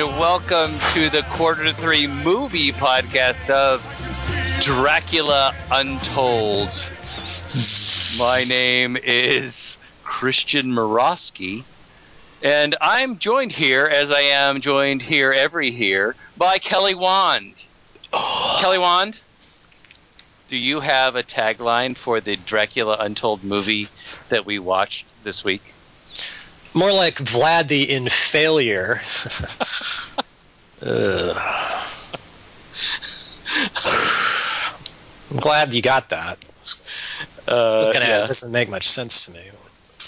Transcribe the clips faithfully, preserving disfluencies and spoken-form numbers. and welcome to the Quarter Three movie podcast of Dracula Untold. My name is Christian Morosky, and I'm joined here, as I am joined here every year, by Kelly Wand. Oh. Kelly Wand, do you have a tagline for the Dracula Untold movie that we watched this week? More like Vlad the Impaler. I'm glad you got that. Uh, Looking at yeah. it, it doesn't make much sense to me.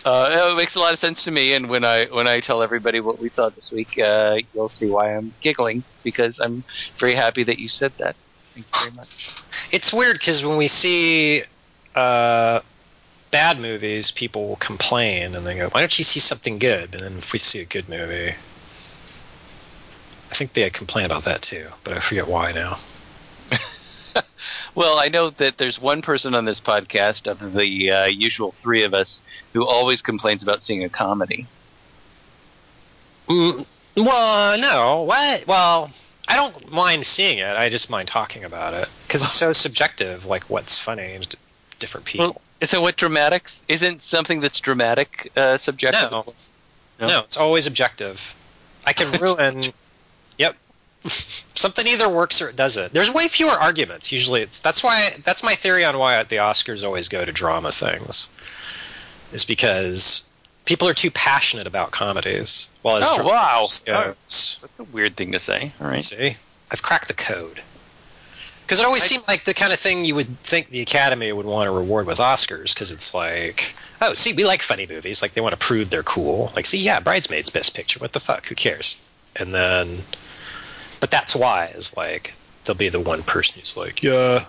Uh, it makes a lot of sense to me, and when I when I tell everybody what we saw this week, uh, you'll see why I'm giggling, because I'm very happy that you said that. Thank you very much. It's weird, because when we see... Uh, bad movies, people will complain and they go, why don't you see something good? And then if we see a good movie, I think they complain about that too, but I forget why now. Well, I know that there's one person on this podcast of the uh, usual three of us who always complains about seeing a comedy. Mm, well, no. What? Well, I don't mind seeing it. I just mind talking about it, because it's so subjective, like what's funny to different people. Well, isn't what dramatics? Isn't something that's dramatic uh, subjective? No. no, no, it's always objective. I can ruin. Yep, something either works or it doesn't. There's way fewer arguments. Usually, it's that's why that's my theory on why the Oscars always go to drama things, is because people are too passionate about comedies. Well, oh wow, goes, oh, that's a weird thing to say. All right, see, I've cracked the code. Because it always I, seemed like the kind of thing you would think the Academy would want to reward with Oscars, because it's like, oh, see, we like funny movies. Like, they want to prove they're cool. Like, see, yeah, Bridesmaids, Best Picture. What the fuck? Who cares? And then, but that's why, is like, there'll be the one person who's like, yeah,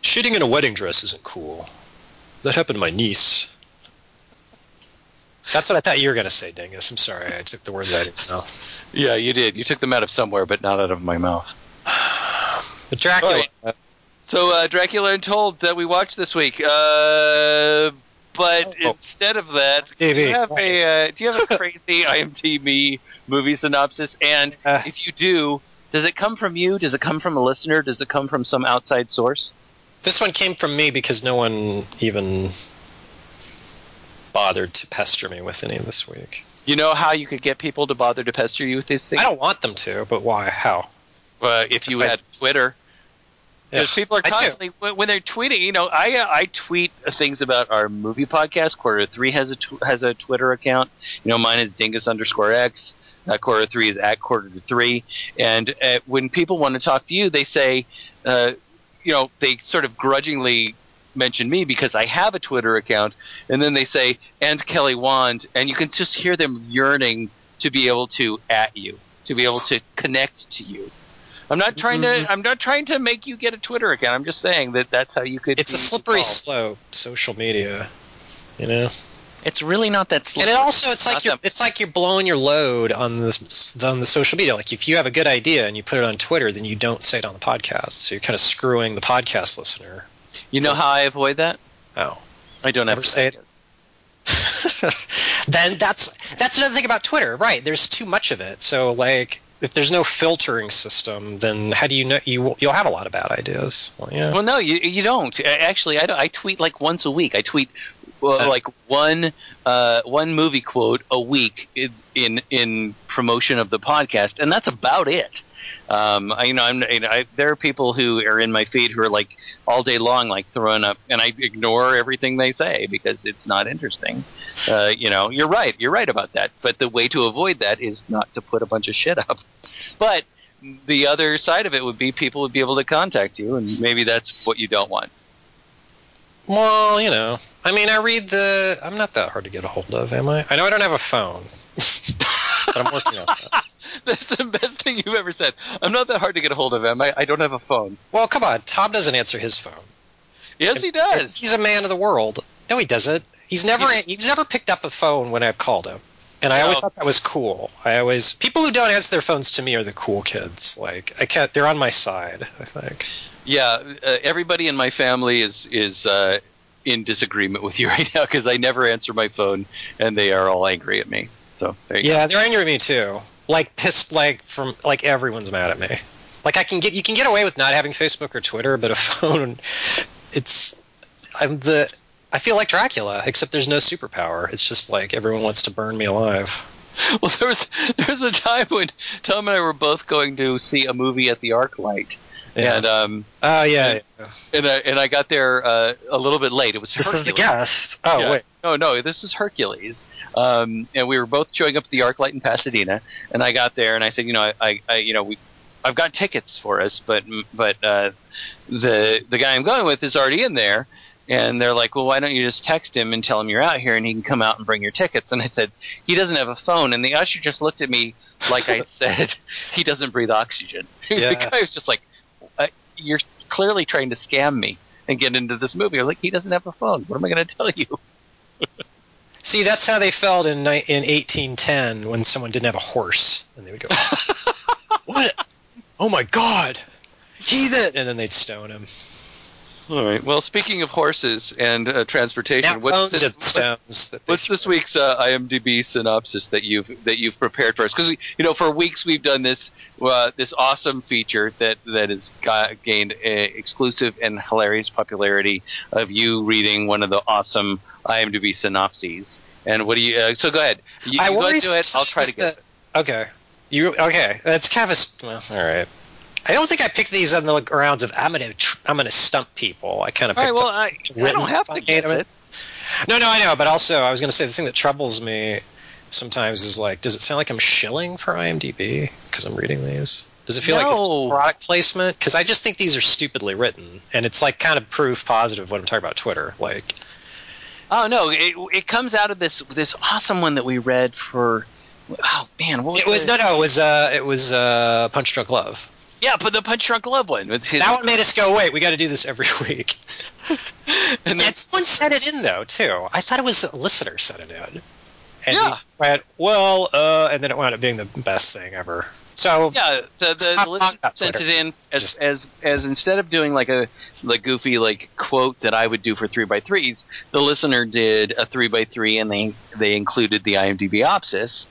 shitting in a wedding dress isn't cool. That happened to my niece. That's what I thought you were going to say, Dingus. I'm sorry. I took the words out of your mouth. Yeah, you did. You took them out of somewhere, but not out of my mouth. But Dracula. Oh, yeah. So uh, Dracula Untold that we watched this week. Uh, but oh. instead of that, do you, have a, uh, do you have a crazy IMDb movie synopsis? And uh, if you do, does it come from you? Does it come from a listener? Does it come from some outside source? This one came from me, because no one even bothered to pester me with any this week. You know how you could get people to bother to pester you with these things? I don't want them to, but why? How? Uh, if you had Twitter, because yeah, people are constantly when they're tweeting. You know, I uh, I tweet things about our movie podcast. Quarter Three has a tw- has a Twitter account. You know, mine is Dingus underscore X. Uh, Quarter Three is at Quarter Three. And uh, when people want to talk to you, they say, uh, you know, they sort of grudgingly mention me because I have a Twitter account, and then they say, and Kelly Wand, and you can just hear them yearning to be able to at you, to be able to connect to you. I'm not trying to. I'm not trying to make you get a Twitter account. I'm just saying that that's how you could. It's a slippery slope, social media. You know, it's really not that slippery. And it also, it's like you're, it's like you're blowing your load on the on the social media. Like, if you have a good idea and you put it on Twitter, then you don't say it on the podcast. So you're kind of screwing the podcast listener. You know how I avoid that? Oh, I don't ever say it. Then that's that's another thing about Twitter, right? There's too much of it. So like. If there's no filtering system, then how do you know you you'll have a lot of bad ideas? Well, yeah. Well, no, you you don't. Actually, I, I tweet like once a week. I tweet uh, like one uh, one movie quote a week in, in in promotion of the podcast, and that's about it. Um, I, you know, I'm, you know I, there are people who are in my feed who are like all day long, like throwing up, and I ignore everything they say because it's not interesting. Uh, you know, you're right. You're right about that. But the way to avoid that is not to put a bunch of shit up. But the other side of it would be people would be able to contact you, and maybe that's what you don't want. Well, you know, I mean, I read the... I'm not that hard to get a hold of, am I? I know I don't have a phone, but I'm working on that. That's the best thing you've ever said. I'm not that hard to get a hold of, am I? I don't have a phone. Well, come on. Tom doesn't answer his phone. Yes, he does. He's a man of the world. No, he doesn't. He's never he's, he's never picked up a phone when I've called him. And I no. always thought that was cool. I always people who don't answer their phones to me are the cool kids. Like I can't they're on my side, I think. Yeah, uh, everybody in my family is is uh, in disagreement with you right now, cuz I never answer my phone and they are all angry at me. So, there you yeah, go. They're angry at me too. like pissed, like from like everyone's mad at me. Like I can get, you can get away with not having Facebook or Twitter, but a phone, it's I'm the I feel like Dracula, except there's no superpower. It's just like everyone wants to burn me alive. Well, there was there was a time when Tom and I were both going to see a movie at the Arclight. Yeah. And um, oh yeah, yeah. And, and I and I got there uh, a little bit late. It was Hercules. This is the guest. Oh yeah. Wait, no, no, this is Hercules. Um, and we were both showing up at the Arclight in Pasadena. And I got there and I said, you know, I, I, I you know, we, I've got tickets for us, but but uh, the the guy I'm going with is already in there. And they're like, well, why don't you just text him and tell him you're out here and he can come out and bring your tickets? And I said, he doesn't have a phone. And the usher just looked at me like I said, he doesn't breathe oxygen. Yeah. The guy was just like, you're clearly trying to scam me and get into this movie. I was like, he doesn't have a phone. What am I going to tell you? See, that's how they felt in, in eighteen ten when someone didn't have a horse. And they would go, what? Oh, my God. Heathen. And then they'd stone him. All right. Well, speaking of horses and uh, transportation, what's this, stones what, what's this week's uh, IMDb synopsis that you've that you've prepared for us? Because you know, for weeks we've done this uh, this awesome feature that that has got, gained uh, exclusive and hilarious popularity of you reading one of the awesome IMDb synopses. And what do you? Uh, so go ahead. You, I you go do it. I'll try to get. The, okay. You okay? That's kind of a, well, all right. I don't think I picked these on the grounds of I'm going to I'm going to stump people. I kind of picked. All right, well, I, I don't have to get it. No, no, I know, but also I was going to say the thing that troubles me sometimes is like, does it sound like I'm shilling for IMDb because I'm reading these? Does it feel no. like it's product placement? Because I just think these are stupidly written, and it's like kind of proof positive what I'm talking about Twitter, like. Oh no! It it comes out of this this awesome one that we read for. Oh man, what was it? Was this? no no it was uh it was uh Punch Drunk Love. Yeah, but the Punch Drunk Love one. That one made us go, wait, we got to do this every week. And then, someone said it in, though, too. I thought it was a listener said it in. And yeah. he went, well, uh, and then it wound up being the best thing ever. So yeah, the, the, the listener sent it in as, Just, as as instead of doing like a like goofy like quote that I would do for three by threes, the listener did a three by three, and they they included the IMDb synopsis,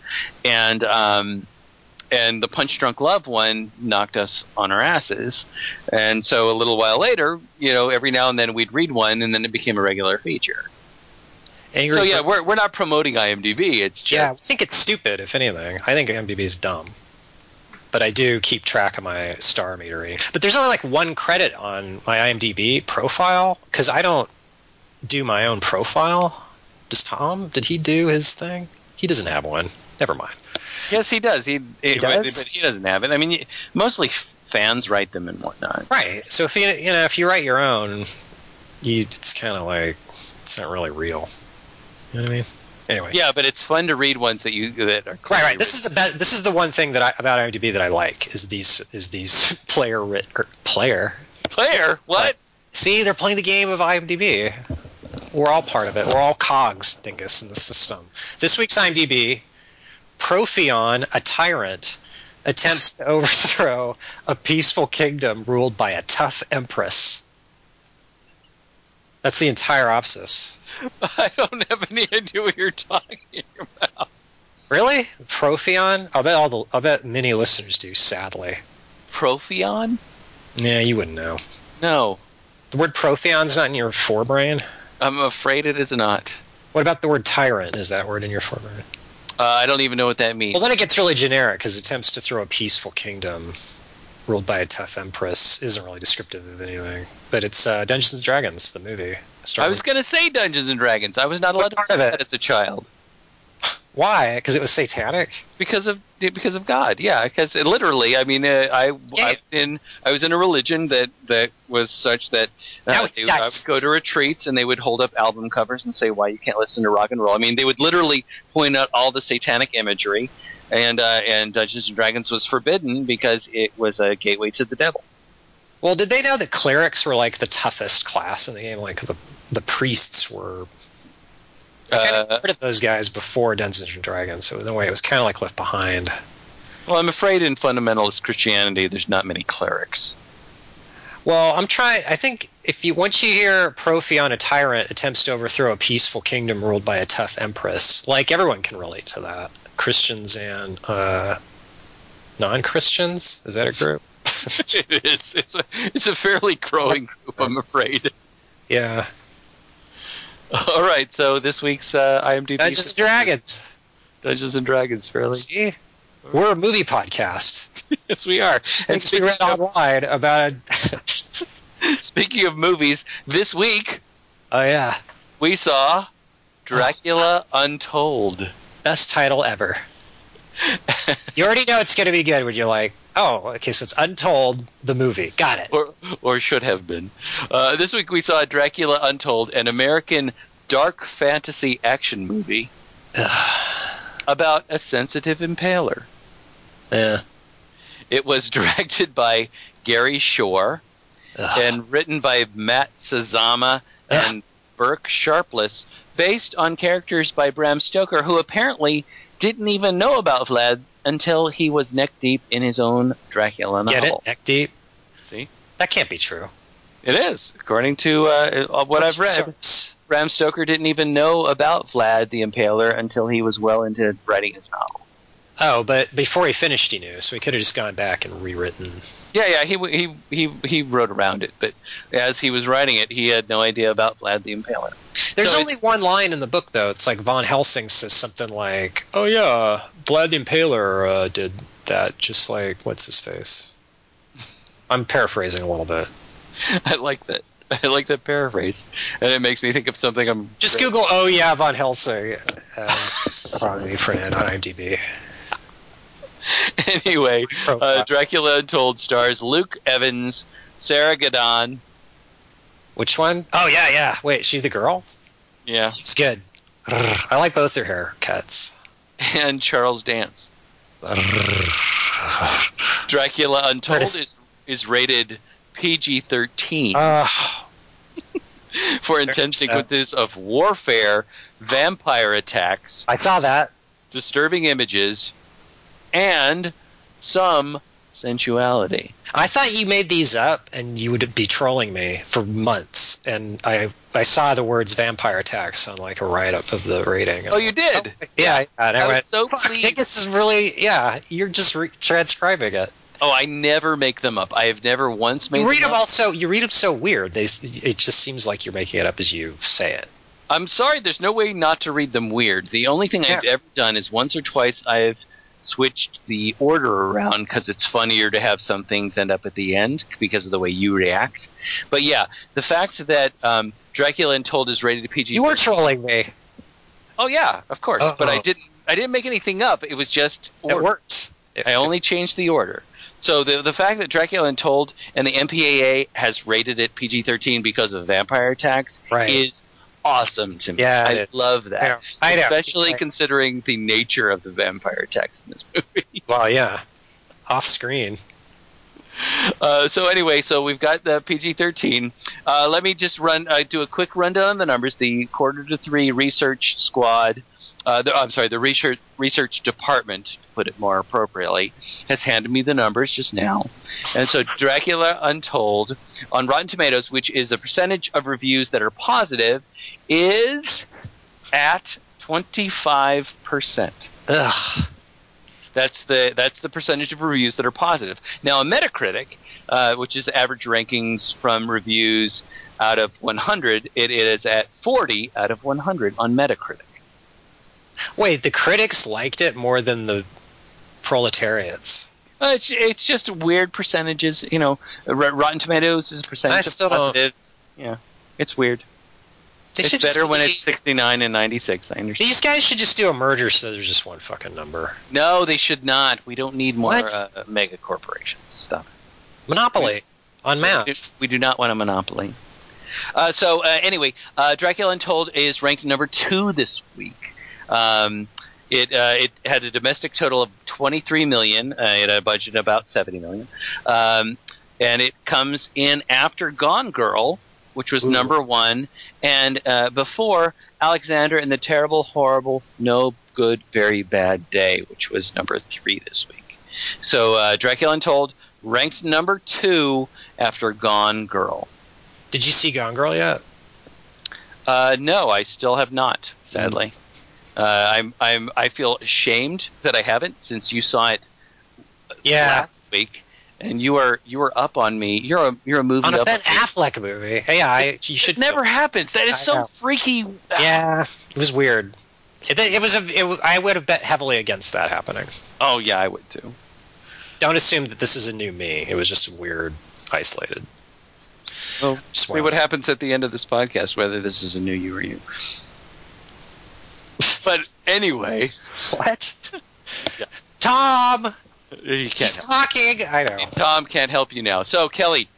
and um. And the Punch Drunk Love one knocked us on our asses. And so a little while later, you know, every now and then we'd read one, and then it became a regular feature. Angry so, yeah, we're, we're not promoting IMDb. It's just yeah, I think it's stupid, if anything. I think IMDb is dumb. But I do keep track of my star metery. But there's only, like, one credit on my IMDb profile, because I don't do my own profile. Does Tom? Did he do his thing? He doesn't have one. Never mind. Yes, he does. He, he, he does, but he doesn't have it. I mean, mostly fans write them and whatnot. Right. So if you you know if you write your own, you it's kind of like it's not really real. You know what I mean? Anyway. Yeah, but it's fun to read ones that you that are clearly right. Right. This written. is the best, this is the one thing that I, about IMDb that I like is these is these player writ or player player what? See, they're playing the game of IMDb. We're all part of it. We're all cogs, dingus, in the system. This week's IMDb. Profion, a tyrant, attempts to overthrow a peaceful kingdom ruled by a tough empress. That's the entire opsis. I don't have any idea what you're talking about. Really? Profion? I'll bet, all the, I'll bet many listeners do, sadly. Profion? Yeah, you wouldn't know. No. The word Profion's not in your forebrain? I'm afraid it is not. What about the word tyrant? Is that word in your forebrain? Uh, I don't even know what that means. Well, then it gets really generic, because attempts to throw a peaceful kingdom ruled by a tough empress isn't really descriptive of anything. But it's uh, Dungeons and Dragons, the movie. I was going to say Dungeons and Dragons. I was not allowed to play that as a child. Why? Because it was satanic? Because of because of God, yeah. Because literally, I mean, uh, I, yeah. I, was in, I was in a religion that, that was such that uh, they, I would go to retreats and they would hold up album covers and say, why you can't listen to rock and roll. I mean, they would literally point out all the satanic imagery, and, uh, and Dungeons and Dragons was forbidden because it was a gateway to the devil. Well, did they know that clerics were like the toughest class in the game? Like the, the priests were... I kind of heard of those guys before Dungeons and Dragons, so in a way it was kind of like left behind. Well, I'm afraid in fundamentalist Christianity there's not many clerics. Well, I'm trying. I think if you once you hear Profion, a tyrant, attempts to overthrow a peaceful kingdom ruled by a tough empress, like everyone can relate to that. Christians and uh, Non-Christians? Is that a group? It is. It's a, it's a fairly growing group, I'm afraid. Yeah. All right, so this week's uh, IMDb... Dungeons and Dragons. Dungeons and Dragons, really. See? We're a movie podcast. Yes, we are. And we read of, online about... A... Speaking of movies, this week... Oh, yeah. We saw Dracula Untold. Best title ever. You already know it's going to be good when you're like, oh, okay, so it's Untold, the movie. Got it. Or, or should have been. Uh, this week we saw Dracula Untold, an American dark fantasy action movie about a sensitive impaler. Yeah. It was directed by Gary Shore Ugh. and written by Matt Sazama and Ugh. Burke Sharpless, based on characters by Bram Stoker, who apparently didn't even know about Vlad until he was neck deep in his own Dracula novel. Get it? Neck deep? See? That can't be true. It is. According to uh, what I've read, Bram Stoker didn't even know about Vlad the Impaler until he was well into writing his novel. Oh, but before he finished, he knew, so he could have just gone back and rewritten. Yeah, yeah, he he he he wrote around it, but as he was writing it, he had no idea about Vlad the Impaler. There's so only one line in the book, though. It's like Von Helsing says something like, "Oh yeah, Vlad the Impaler uh, did that." Just like what's his face? I'm paraphrasing a little bit. I like that. I like that paraphrase, and it makes me think of something. I'm just ready. Google. Oh yeah, Von Helsing. Uh, it's probably printed on IMDb. Anyway, uh, Dracula Untold stars Luke Evans, Sarah Gadon. Which one? Oh, yeah, yeah. Wait, she's the girl? Yeah. She's good. I like both their haircuts. And Charles Dance. Dracula Untold is, is rated P G thirteen uh, for intense sequences of warfare, vampire attacks. I saw that. Disturbing images. And some sensuality. I thought you made these up and you would be trolling me for months. And I I saw the words vampire attacks on like a write-up of the rating. Oh, you did? Oh, yeah, yeah. I, I, I was went, so pleased. Dingus is really, yeah, you're just re- transcribing it. Oh, I never make them up. I have never once made you read them, them up. Also, you read them so weird. They, it just seems like you're making it up as you say it. I'm sorry. There's no way not to read them weird. The only thing yeah. I've ever done is once or twice I've switched the order around because it's funnier to have some things end up at the end because of the way you react. But yeah, the fact that um, Dracula Untold is rated P G. You were trolling me. Oh yeah, of course. Uh-oh. But I didn't. I didn't make anything up. It was just order. It works. I only changed the order. So the the fact that Dracula Untold and the M P A A has rated it P G thirteen because of vampire attacks right. is. Awesome to me. Yeah, I love that. I know. I know. Especially I, considering the nature of the vampire attacks in this movie. Well, yeah. Off screen. Uh, so anyway, so we've got the P G thirteen. Uh, let me just run, uh, do a quick rundown of the numbers. The Quarter to Three Research Squad, uh, the, I'm sorry, the Research Research Department, to put it more appropriately, has handed me the numbers just now. And so Dracula Untold on Rotten Tomatoes, which is a percentage of reviews that are positive, is at twenty-five percent. Ugh. That's the that's the percentage of reviews that are positive. Now, a Metacritic, uh, which is average rankings from reviews out of one hundred, it is at forty out of one hundred on Metacritic. Wait, the critics liked it more than the proletariats. Uh, it's, it's just weird percentages. You know, Rotten Tomatoes is a percentage of positive. Don't. Yeah, it's weird. They it's better just, when it's sixty-nine and ninety-six, I understand. These guys should just do a merger so there's just one fucking number. No, they should not. We don't need more uh, mega corporations. Stop it. Monopoly I mean, on maps. We do not want a monopoly. Uh, so, uh, anyway, uh, Dracula Untold is ranked number two this week. Um, it uh, it had a domestic total of twenty-three million dollars. Uh, it had a budget of about seventy million dollars. Um, and it comes in after Gone Girl, which was Ooh. number one, and uh, before Alexander and the Terrible, Horrible, No Good, Very Bad Day, which was number three this week. So uh, Dracula Untold ranked number two after Gone Girl. Did you see Gone Girl yet? Uh, no, I still have not, sadly. Mm. Uh, I'm I'm I feel ashamed that I haven't, since you saw it yeah. last week, and you are you were up on me. You're a you're a movie on a up Ben Affleck movie. Hey, I you should. It never happens. That is so freaky. Yeah, it was weird. It, it was a. It, I would have bet heavily against that happening. Oh yeah, I would too. Don't assume that this is a new me. It was just weird, isolated. Well, see what happens at the end of this podcast, whether this is a new you or you. But anyway, what? Yeah. Tom, you can't he's talking. You. I know. Tom can't help you now. So Kelly,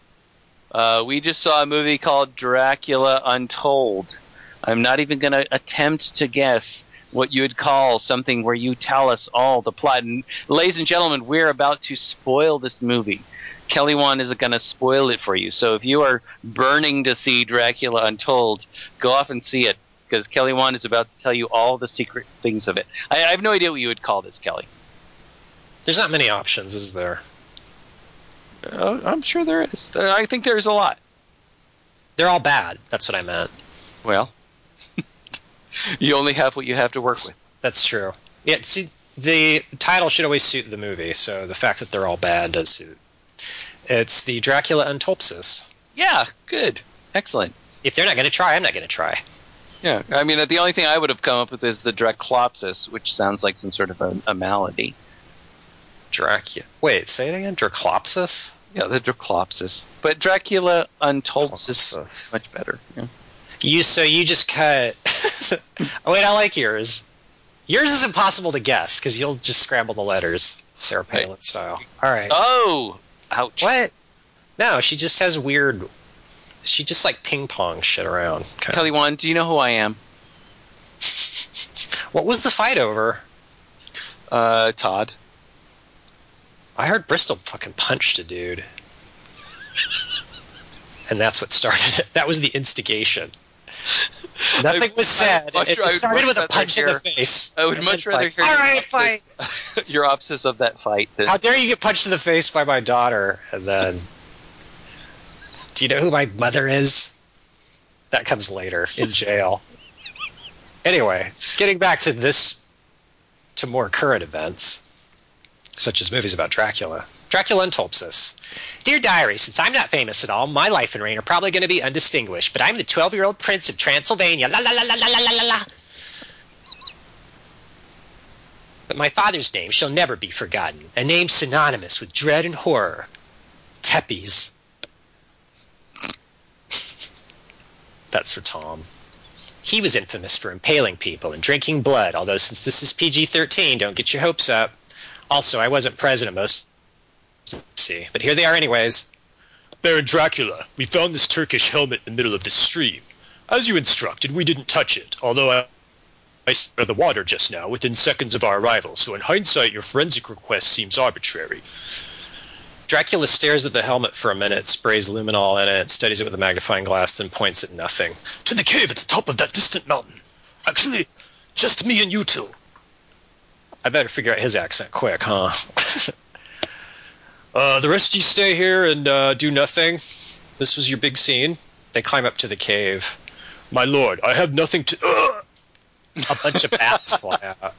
uh, we just saw a movie called Dracula Untold. I'm not even going to attempt to guess what you would call something where you tell us all the plot. And ladies and gentlemen, we're about to spoil this movie. Kelly Wand is going to spoil it for you. So if you are burning to see Dracula Untold, go off and see it, because Kelly Wand is about to tell you all the secret things of it. I, I have no idea what you would call this, Kelly. There's not many options, is there? Uh, I'm sure there is. I think there's a lot. They're all bad. That's what I meant. Well, you only have what you have to work that's, with. That's true. Yeah. See, the title should always suit the movie, so the fact that they're all bad does suit. It's the Dracula Untold. Yeah, good. Excellent. If they're not going to try, I'm not going to try. Yeah, I mean, the only thing I would have come up with is the Draclopsis, which sounds like some sort of a, a malady. Dracula. Wait, say it again? Draclopsis? Yeah, the Draclopsis. But Dracula Untold is much better. Yeah. You So you just cut... oh, wait, I like yours. Yours is impossible to guess, because you'll just scramble the letters. Sarah Palin right. style. All right. Oh! Ouch. What? No, she just has weird... She just, like, ping-pong shit around. Kelly Wand, do you know who I am? What was the fight over? Uh, Todd. I heard Bristol fucking punched a dude. And that's what started it. That was the instigation. Nothing was said. It started with a punch in the face. I would much rather hear your opsis of that fight. How dare you get punched in the face by my daughter, and then... Do you know who my mother is? That comes later, in jail. Anyway, getting back to this, to more current events, such as movies about Dracula. Dracula Untold. Dear Diary, since I'm not famous at all, my life and reign are probably going to be undistinguished, but I'm the twelve-year-old prince of Transylvania. La la la la la la la la. But my father's name shall never be forgotten, a name synonymous with dread and horror. Tepes. That's for Tom. He was infamous for impaling people and drinking blood, although since this is P G thirteen, don't get your hopes up. Also, I wasn't present at most... see, but here they are anyways. Baron Dracula, we found this Turkish helmet in the middle of the stream. As you instructed, we didn't touch it, although I... I stirred the water just now, within seconds of our arrival, so in hindsight, your forensic request seems arbitrary. Dracula stares at the helmet for a minute, sprays luminol in it, studies it with a magnifying glass, then points at nothing. To the cave at the top of that distant mountain. Actually, just me and you two. I better figure out his accent quick, huh? uh, the rest of you stay here and uh, do nothing. This was your big scene. They climb up to the cave. My lord, I have nothing to... a bunch of bats fly out.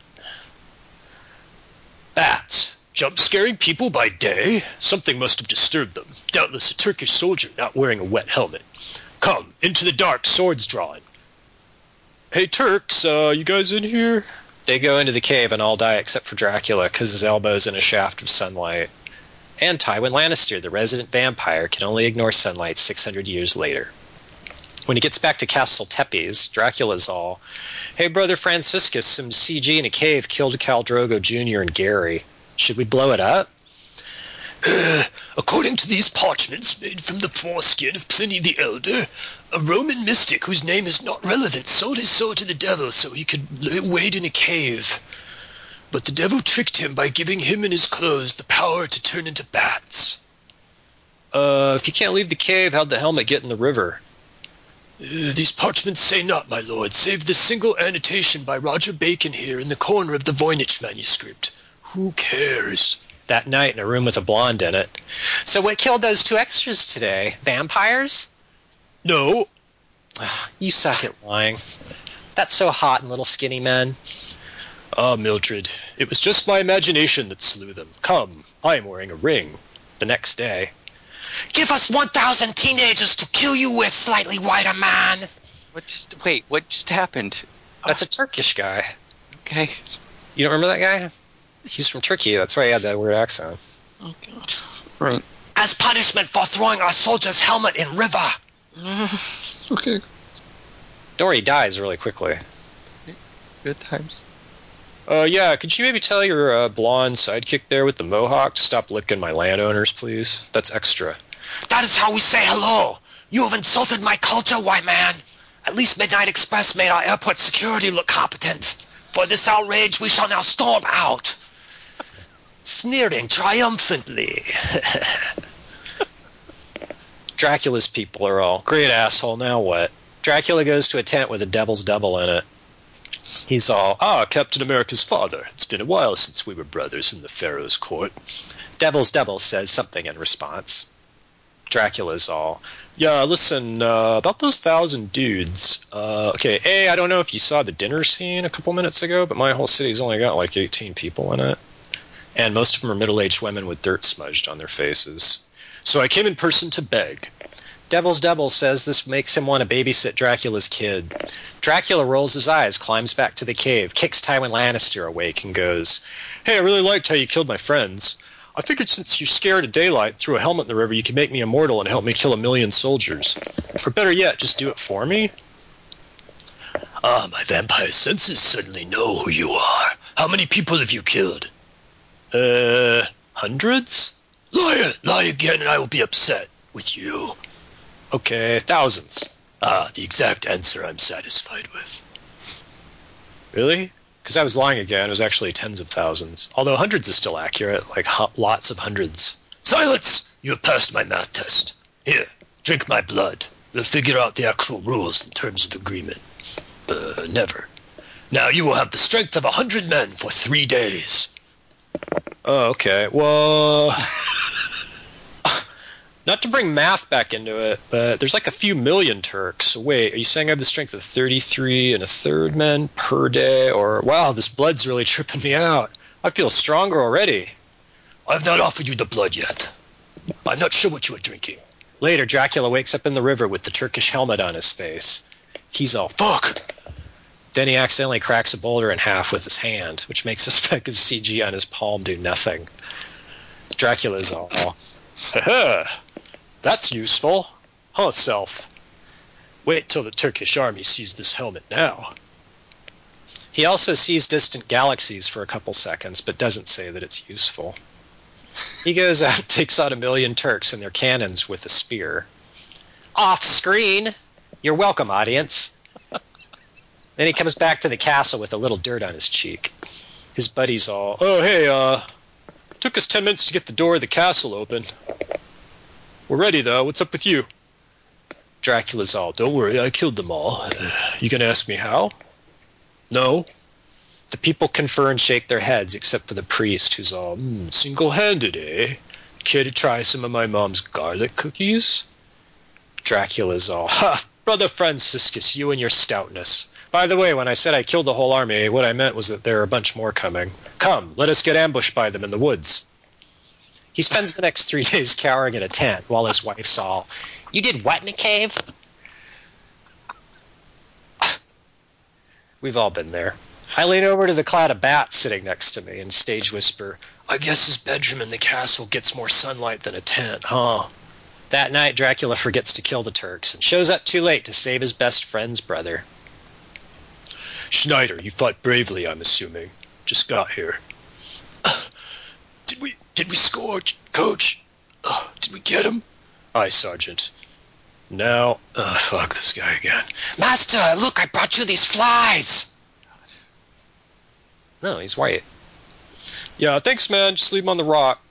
Bats. Jump-scaring people by day? Something must have disturbed them. Doubtless a Turkish soldier not wearing a wet helmet. Come, into the dark, swords drawn. Hey, Turks, uh, you guys in here? They go into the cave and all die except for Dracula, because his elbow's in a shaft of sunlight. And Tywin Lannister, the resident vampire, can only ignore sunlight six hundred years later. When he gets back to Castle Tepes, Dracula's all, hey, Brother Franciscus, some C G in a cave killed Khal Drogo Junior and Gary. Should we blow it up? Uh, according to these parchments made from the foreskin of Pliny the Elder, a Roman mystic whose name is not relevant sold his soul to the devil so he could lay wait in a cave. But the devil tricked him by giving him and his clothes the power to turn into bats. Uh, if you can't leave the cave, how'd the helmet get in the river? Uh, these parchments say not, my lord, save the single annotation by Roger Bacon here in the corner of the Voynich manuscript. Who cares? That night in a room with a blonde in it. So what killed those two extras today? Vampires? No. Ugh, you suck at lying. That's so hot in Little Skinny Men. Ah, Mildred, it was just my imagination that slew them. Come, I am wearing a ring. The next day. Give us one thousand teenagers to kill you with, slightly whiter man. What just, wait, what just happened? That's a Turkish guy. Okay. You don't remember that guy? He's from Turkey. That's why he had that weird accent. Oh, God. Right. As punishment for throwing our soldier's helmet in river. Uh, okay. Dory dies really quickly. Good times. Uh, yeah, could you maybe tell your uh, blonde sidekick there with the mohawk to stop licking my landowners, please? That's extra. That is how we say hello. You have insulted my culture, white man. At least Midnight Express made our airport security look competent. For this outrage, we shall now storm out. Sneering triumphantly. Dracula's people are all, great asshole, now what? Dracula goes to a tent with a devil's double in it. He's all, ah, Captain America's father. It's been a while since we were brothers in the Pharaoh's court. Devil's double says something in response. Dracula's all, yeah, listen, uh, about those thousand dudes. Uh, okay, A, I don't know if you saw the dinner scene a couple minutes ago, but my whole city's only got like eighteen people in it. And most of them are middle-aged women with dirt smudged on their faces. So I came in person to beg. Devil's Double says this makes him want to babysit Dracula's kid. Dracula rolls his eyes, climbs back to the cave, kicks Tywin Lannister awake, and goes, hey, I really liked how you killed my friends. I figured since you scared of daylight and threw a helmet in the river, you could make me immortal and help me kill a million soldiers. Or better yet, just do it for me? Ah, my vampire senses suddenly know who you are. How many people have you killed? Uh, hundreds? Liar! Lie again and I will be upset with you. Okay, thousands. Ah, the exact answer I'm satisfied with. Really? Because I was lying again. It was actually tens of thousands. Although hundreds is still accurate. Like, ho- lots of hundreds. Silence! You have passed my math test. Here, drink my blood. We'll figure out the actual rules in terms of agreement. Uh, never. Now you will have the strength of a hundred men for three days. Oh, okay. Well, not to bring math back into it, but there's like a few million Turks. So wait, are you saying I have the strength of thirty-three and a third men per day? Or, wow, this blood's really tripping me out. I feel stronger already. I've not offered you the blood yet. I'm not sure what you are drinking. Later, Dracula wakes up in the river with the Turkish helmet on his face. He's all, fuck! Then he accidentally cracks a boulder in half with his hand, which makes a speck of C G on his palm do nothing. Dracula's all, ha ha, that's useful. Huh, self. Wait till the Turkish army sees this helmet now. He also sees distant galaxies for a couple seconds, but doesn't say that it's useful. He goes out and takes out a million Turks and their cannons with a spear. Off screen! You're welcome, audience. Then he comes back to the castle with a little dirt on his cheek. His buddies all, oh, hey, uh, took us ten minutes to get the door of the castle open. We're ready, though. What's up with you? Dracula's all, don't worry, I killed them all. You gonna ask me how? No. The people confer and shake their heads, except for the priest, who's all, mm, single-handed, eh? Care to try some of my mom's garlic cookies? Dracula's all, ha, Brother Franciscus, you and your stoutness. By the way, when I said I killed the whole army, what I meant was that there are a bunch more coming. Come, let us get ambushed by them in the woods. He spends the next three days cowering in a tent while his wife's all, you did what in a cave? We've all been there. I lean over to the cloud of bats sitting next to me and stage whisper, I guess his bedroom in the castle gets more sunlight than a tent, huh? That night, Dracula forgets to kill the Turks and shows up too late to save his best friend's brother. Schneider, you fought bravely, I'm assuming. Just got here. Uh, did we did we score, Coach? Uh, did we get him? Aye, Sergeant. Now, uh, fuck this guy again. Master, look, I brought you these flies. No, he's white. Yeah, thanks, man. Just leave him on the rock.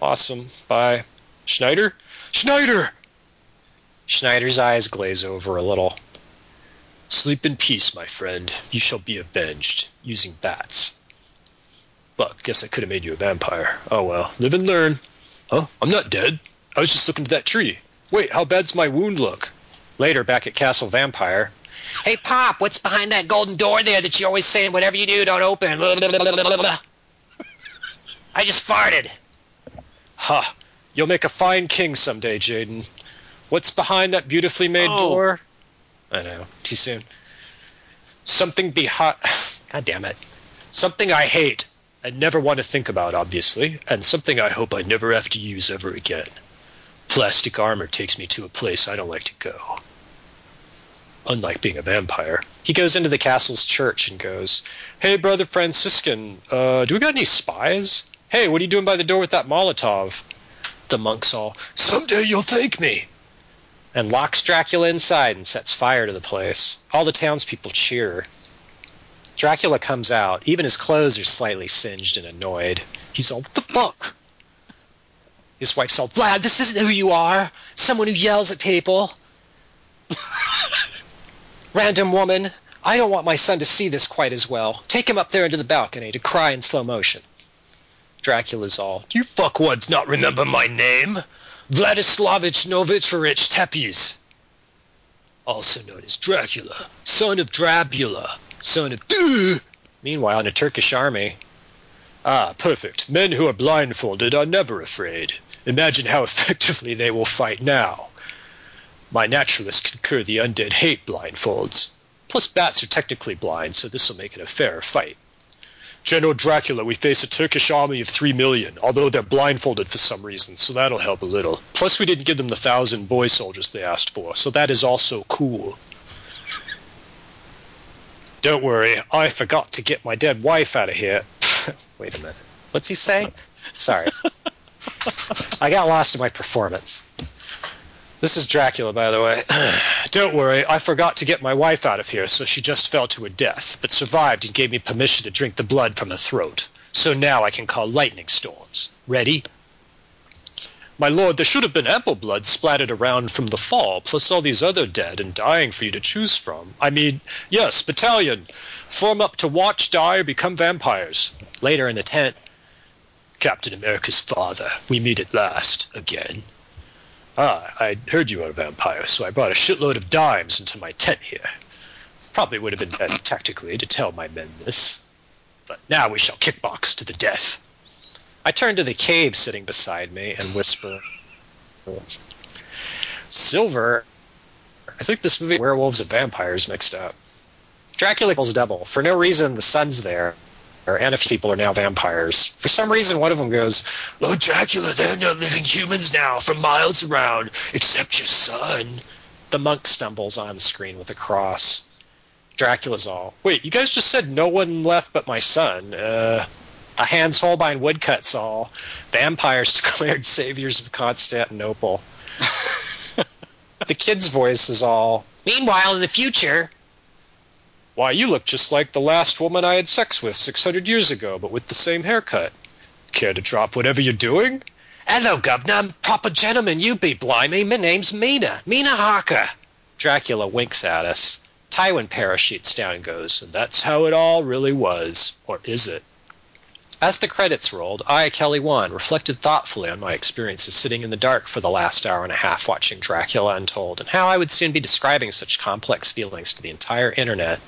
Awesome. Bye. Schneider? Schneider! Schneider's eyes glaze over a little. Sleep in peace, my friend. You shall be avenged, using bats. Fuck, guess I could have made you a vampire. Oh well, live and learn. Huh? I'm not dead. I was just looking at that tree. Wait, how bad's my wound look? Later, back at Castle Vampire. Hey, Pop, what's behind that golden door there that you're always saying, whatever you do, don't open? Blah, blah, blah, blah, blah, blah. I just farted. Ha. Huh. You'll make a fine king someday, Jaden. What's behind that beautifully made oh. door? I know. Too soon. Something be hot. God damn it. Something I hate and never want to think about, obviously, and something I hope I never have to use ever again. Plastic armor takes me to a place I don't like to go. Unlike being a vampire, he goes into the castle's church and goes, "Hey, Brother Franciscan, uh, do we got any spies? Hey, what are you doing by the door with that Molotov?" The monks all, "Someday you'll thank me!" And locks Dracula inside and sets fire to the place. All the townspeople cheer. Dracula comes out. Even his clothes are slightly singed and annoyed. He's all, "What the fuck?" His wife's all, "Vlad, this isn't who you are. Someone who yells at people. Random woman. I don't want my son to see this quite as well. Take him up there into the balcony to cry in slow motion." Dracula's all, "You fuckwads not remember my name? Vladislavich Novichorich Tepes, also known as Dracula, son of Drabula, son of..." Meanwhile, in a Turkish army. "Ah, perfect. Men who are blindfolded are never afraid. Imagine how effectively they will fight now. My naturalists concur the undead hate blindfolds. Plus, bats are technically blind, so this will make it a fairer fight. General Dracula, we face a Turkish army of three million, although they're blindfolded for some reason, so that'll help a little. Plus, we didn't give them the thousand boy soldiers they asked for, so that is also cool. Don't worry, I forgot to get my dead wife out of here." Wait a minute. What's he say? Sorry. I got lost in my performance. This is Dracula, by the way. "Don't worry, I forgot to get my wife out of here, so she just fell to her death, but survived and gave me permission to drink the blood from her throat. So now I can call lightning storms. Ready?" "My lord, there should have been ample blood splattered around from the fall, plus all these other dead and dying for you to choose from. I mean, yes, battalion. Form up to watch, die, or become vampires." Later in the tent, "Captain America's father, we meet at last, again. Ah, I heard you were a vampire, so I brought a shitload of dimes into my tent here. Probably would have been better tactically to tell my men this. But now we shall kickbox to the death." I turn to the cave sitting beside me and whisper, "Silver, I think this movie werewolves and vampires mixed up. Dracula Devil's Double. For no reason, the sun's there, and a few people are now vampires. For some reason, one of them goes, 'Lord Dracula, there are no living humans now for miles around, except your son.'" The monk stumbles on screen with a cross. Dracula's all, "Wait, you guys just said no one left but my son." Uh, a Hans Holbein woodcut's all, "Vampires declared saviors of Constantinople." The kid's voice is all, "Meanwhile, in the future... Why, you look just like the last woman I had sex with six hundred years ago, but with the same haircut. Care to drop whatever you're doing?" "Hello, governor. I'm proper gentleman, you be blimey. My name's Mina. Mina Harker." Dracula winks at us. Tywin parachutes down and goes, "And that's how it all really was. Or is it?" As the credits rolled, I, Kelly Wand, reflected thoughtfully on my experiences sitting in the dark for the last hour and a half watching Dracula Untold, and how I would soon be describing such complex feelings to the entire internet.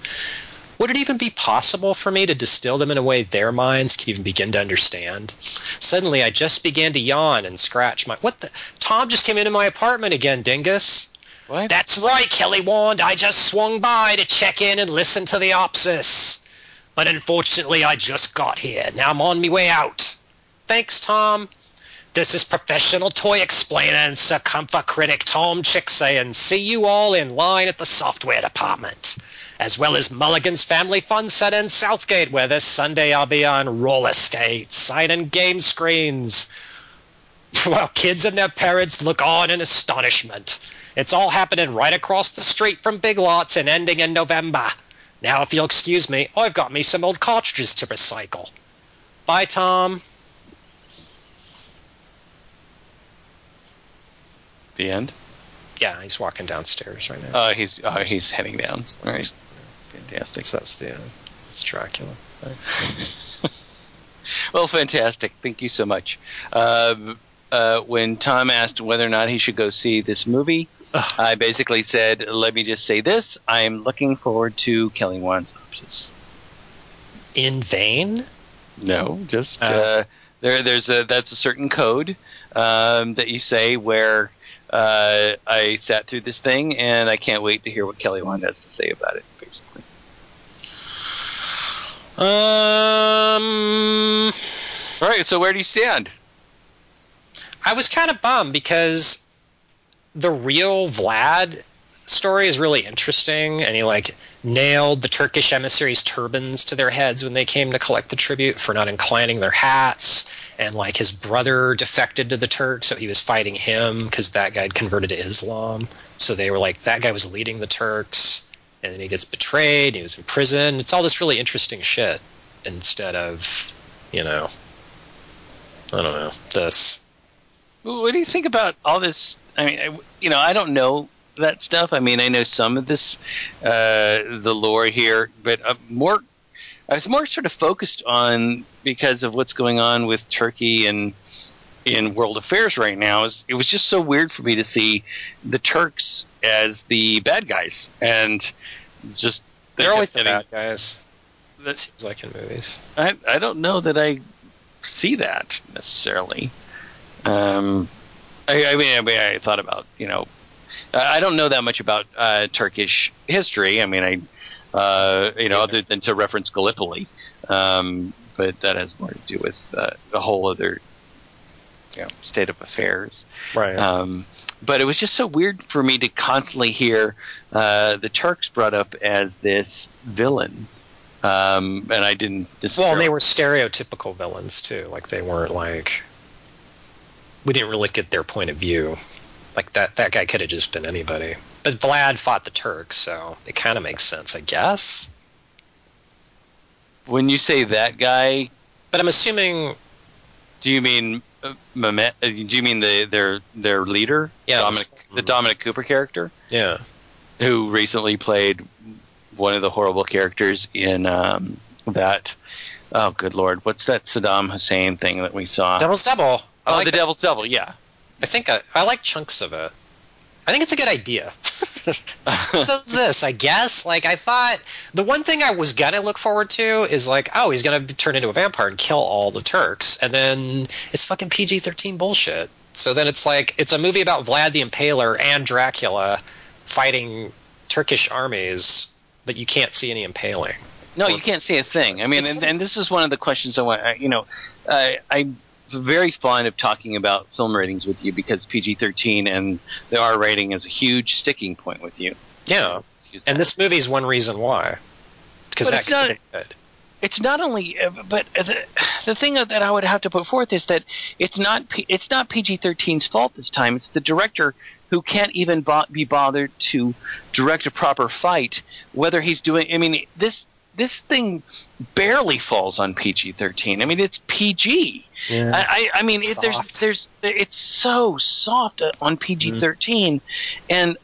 Would it even be possible for me to distill them in a way their minds could even begin to understand? Suddenly, I just began to yawn and scratch my... What the... Tom just came into my apartment again, Dingus. What? That's right, Kelly Wand. I just swung by to check in and listen to the Opsis. But unfortunately, I just got here. Now I'm on my way out. Thanks, Tom. This is professional toy explainer and circumfer critic Tom Chick saying, see you all in line at the software department, as well as Mulligan's Family Fun Center in Southgate, where this Sunday I'll be on roller skates, signing game screens, while kids and their parents look on in astonishment. It's all happening right across the street from Big Lots and ending in November. Now, if you'll excuse me, I've got me some old cartridges to recycle. Bye, Tom. The end? Yeah, he's walking downstairs right now. Oh, uh, he's uh, he's heading down. All right. Fantastic. So that's the, uh, that's Dracula. Well, fantastic. Thank you so much. Uh, uh, when Tom asked whether or not he should go see this movie... Ugh. I basically said, let me just say this. I'm looking forward to Kelly Wand's opus. In vain? No, just... Uh, uh, there. There's a, that's a certain code um, that you say where uh, I sat through this thing, and I can't wait to hear what Kelly Wand has to say about it, basically. Um. All right, so where do you stand? I was kind of bummed because... the real Vlad story is really interesting, and he like nailed the Turkish emissaries' turbans to their heads when they came to collect the tribute for not inclining their hats, and like his brother defected to the Turks, so he was fighting him because that guy had converted to Islam. So they were like, that guy was leading the Turks, and then he gets betrayed, he was in prison. It's all this really interesting shit instead of, you know, I don't know, this. What do you think about all this? I mean, I, you know, I don't know that stuff. I mean, I know some of this, uh, the lore here, but I'm more, I was more sort of focused on because of what's going on with Turkey and in world affairs right now. It was, it was just so weird for me to see the Turks as the bad guys, and just they're always the bad guys. That seems like in movies. I I don't know that I see that necessarily. Um. I, I, mean, I mean, I thought about, you know, I don't know that much about uh, Turkish history. I mean, I, uh, you know, yeah. Other than to reference Gallipoli, um, but that has more to do with uh, a whole other, you know, state of affairs. Right. Um, but it was just so weird for me to constantly hear uh, the Turks brought up as this villain. Um, and I didn't. Well, and they were stereotypical villains, too. Like, they weren't like... we didn't really get their point of view. Like, that that guy could have just been anybody. But Vlad fought the Turks, so it kind of makes sense, I guess. When you say that guy... but I'm assuming... do you mean... Uh, Mehmet, do you mean the, their their leader? Yeah. Dominic, mm-hmm. The Dominic Cooper character? Yeah. Who recently played one of the horrible characters in um, that... oh, good lord. What's that Saddam Hussein thing that we saw? Devil's Double. I oh, like The Devil's Double, yeah. I think I, I like chunks of it. I think it's a good idea. So is this, I guess. Like, I thought... the one thing I was going to look forward to is like, oh, he's going to turn into a vampire and kill all the Turks. And then it's fucking P G thirteen bullshit. So then it's like, it's a movie about Vlad the Impaler and Dracula fighting Turkish armies, but you can't see any impaling. No, or, you can't see a thing. I mean, and, and this is one of the questions I want... you know, I... I very fond of talking about film ratings with you because P G thirteen and the R rating is a huge sticking point with you. Yeah, and this movie is one reason why. Because that could be good. It's not only, but the, the thing that I would have to put forth is that it's not it's not P G thirteen's fault this time. It's the director who can't even bo- be bothered to direct a proper fight. Whether he's doing, I mean, this this thing barely falls on P G thirteen. I mean, it's P G. Yeah. I, I mean, it, there's, there's, it's so soft on P G thirteen, mm. and,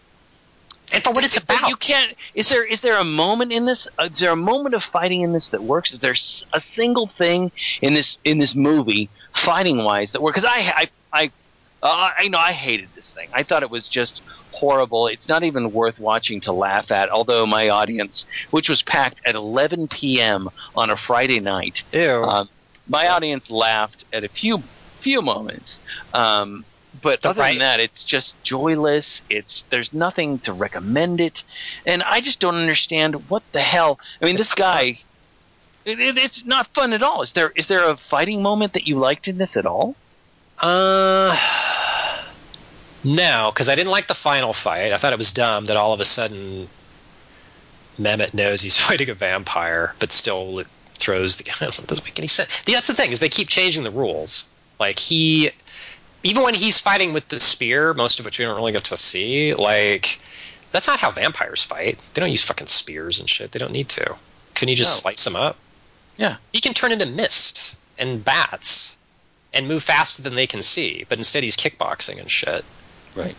and but what it's about, you can't. Is there is there a moment in this? Is there a moment of fighting in this that works? Is there a single thing in this in this movie, fighting wise, that works? Because I I I, uh, I know I hated this thing. I thought it was just horrible. It's not even worth watching to laugh at. Although my audience, which was packed at eleven p.m. on a Friday night, ew. Um, my audience laughed at a few few moments, um, but other than that, it's just joyless. It's there's nothing to recommend it, and I just don't understand what the hell. I mean, this guy, it, it, it's not fun at all. Is there is there a fighting moment that you liked in this at all? Uh, no, because I didn't like the final fight. I thought it was dumb that all of a sudden Mehmet knows he's fighting a vampire, but still. Throws the guy. It doesn't make any sense. That's the thing is they keep changing the rules. Like he, even when he's fighting with the spear, most of which we don't really get to see. Like that's not how vampires fight. They don't use fucking spears and shit. They don't need to. Can you just no. slice them up? Yeah. He can turn into mist and bats and move faster than they can see. But instead, he's kickboxing and shit. Right.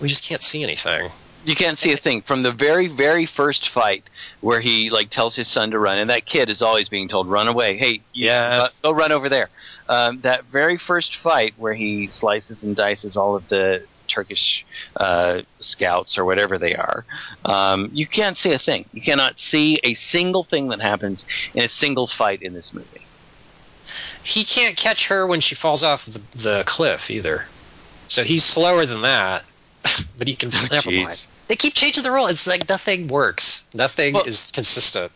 We just can't see anything. You can't see a thing from the very, very first fight where he like tells his son to run, and that kid is always being told, "Run away! Hey, yeah, go run over there." Um, that very first fight where he slices and dices all of the Turkish uh, scouts or whatever they are. Um, you can't see a thing. You cannot see a single thing that happens in a single fight in this movie. He can't catch her when she falls off the, the cliff either. So he's slower than that, but he can... Never mind. They keep changing the rule. It's like nothing works. Nothing well, is consistent.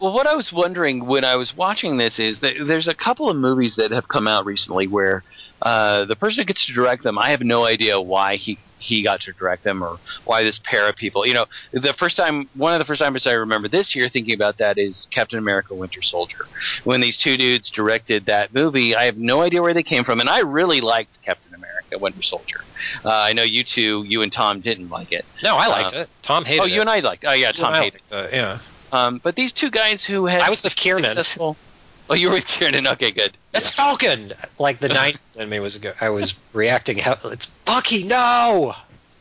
Well, what I was wondering when I was watching this is that there's a couple of movies that have come out recently where uh, the person who gets to direct them, I have no idea why he, he got to direct them or why this pair of people. You know, the first time, one of the first times I remember this year thinking about that is Captain America: Winter Soldier. When these two dudes directed that movie, I have no idea where they came from, and I really liked Captain America: Winter Soldier. Uh, I know you two, you and Tom didn't like it. No, I liked um, it. Tom hated it. Oh, you it. and I liked it. Oh, yeah, Tom well, hated it. Uh, yeah. Um, but these two guys who had... I was with Kiernan. Successful... Oh, you were with Kiernan. Okay, good. That's yeah. Falcon! Like the night anime was ago, I was reacting. How, it's Bucky, no!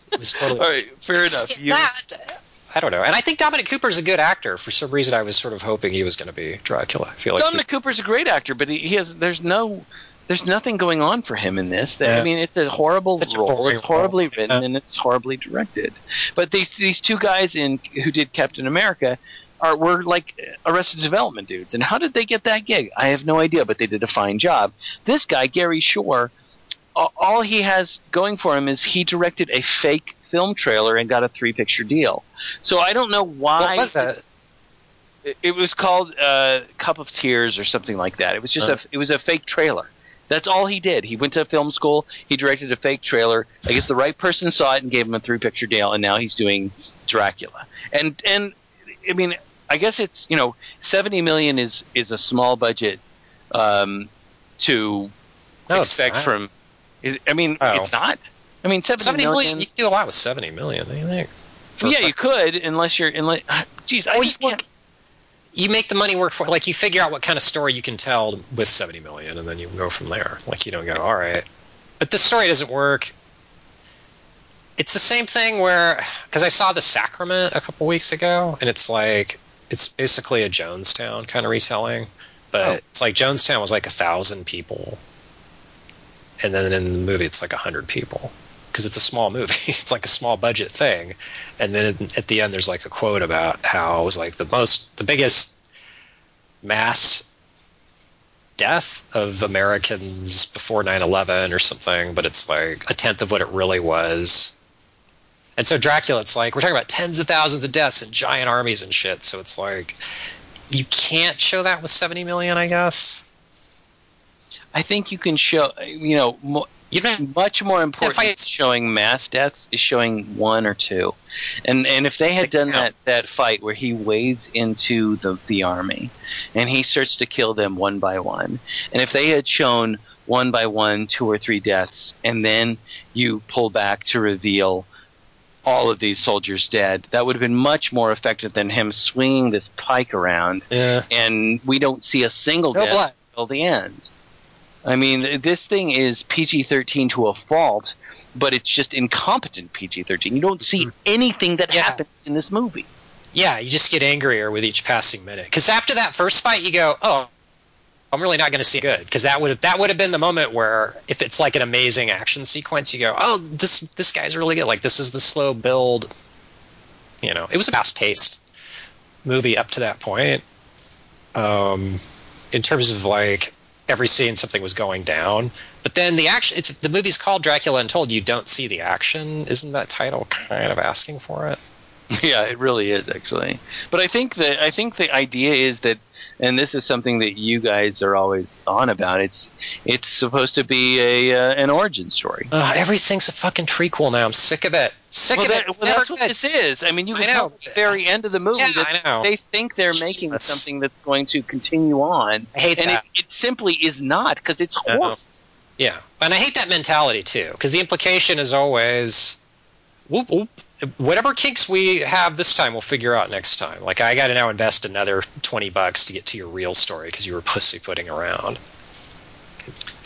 It was totally... All right, fair enough. You... That... I don't know. And I think Dominic Cooper's a good actor. For some reason, I was sort of hoping he was going to be Dracula. I feel like Dominic he... Cooper's a great actor, but he, he has... There's no... There's nothing going on for him in this. That, yeah. I mean, it's a horrible Such role. A it's horribly role. written, yeah. and it's horribly directed. But these these two guys in who did Captain America... Are, were like Arrested Development dudes. And how did they get that gig? I have no idea, but they did a fine job. This guy, Gary Shore, all he has going for him is he directed a fake film trailer and got a three-picture deal. So I don't know why... What was that? It, it was called uh, Cup of Tears or something like that. It was just uh. a, it was a fake trailer. That's all he did. He went to film school. He directed a fake trailer. I guess the right person saw it and gave him a three-picture deal, and now he's doing Dracula. And, and I mean... I guess it's, you know, seventy million dollars is, is a small budget um, to no, expect from. Is, I mean, oh. it's not. I mean, seventy, seventy million dollars. You can do a lot with seventy million dollars, I think. For, yeah, you could, unless you're. Unless, geez, I well, just you, can't. You make the money work for it. Like, you figure out what kind of story you can tell with seventy million dollars, and then you go from there. Like, you don't go, all right. But this story doesn't work. It's the same thing where. Because I saw The Sacrament a couple weeks ago, and it's like. It's basically a Jonestown kind of retelling, but oh. it's like Jonestown was like a thousand people, and then in the movie it's like a hundred people because it's a small movie. It's like a small budget thing, and then at the end there's like a quote about how it was like the most, the biggest mass death of Americans before nine eleven or something, but it's like a tenth of what it really was. And so Dracula, it's like, we're talking about tens of thousands of deaths and giant armies and shit. So it's like, you can't show that with seventy million dollars, I guess. I think you can show, you know, mo- you know much more important than showing mass deaths is showing one or two. And and if they had done that, that fight where he wades into the, the army and he starts to kill them one by one, and if they had shown one by one, two or three deaths, and then you pull back to reveal... all of these soldiers dead, that would have been much more effective than him swinging this pike around, yeah. and we don't see a single no death blood. until the end. I mean, this thing is P G thirteen to a fault, but it's just incompetent P G thirteen. You don't see anything that yeah. happens in this movie. Yeah, you just get angrier with each passing minute. Because after that first fight, you go, oh, I'm really not going to see good, because that would have that would have been the moment where, if it's like an amazing action sequence, you go, "Oh, this this guy's really good." Like, this is the slow build. You know, it was a fast-paced movie up to that point. Um, in terms of like every scene, something was going down, but then the action. It's, the movie's called Dracula Untold. You don't see the action. Isn't that title kind of asking for it? Yeah, it really is, actually. But I think that I think the idea is that. And this is something that you guys are always on about. It's it's supposed to be a uh, an origin story. Uh, everything's a fucking trequel now. I'm sick of it. Sick well, of that, it. It's well, never that's good. What this is. I mean, you can tell at the very end of the movie yeah, that they think they're Jesus. making something that's going to continue on. I hate and that. And it, it simply is not, because it's horrible. Yeah. And I hate that mentality, too, because the implication is always... Whoop, whoop. Whatever kinks we have this time, we'll figure out next time. Like, I got to now invest another twenty bucks to get to your real story because you were pussyfooting around.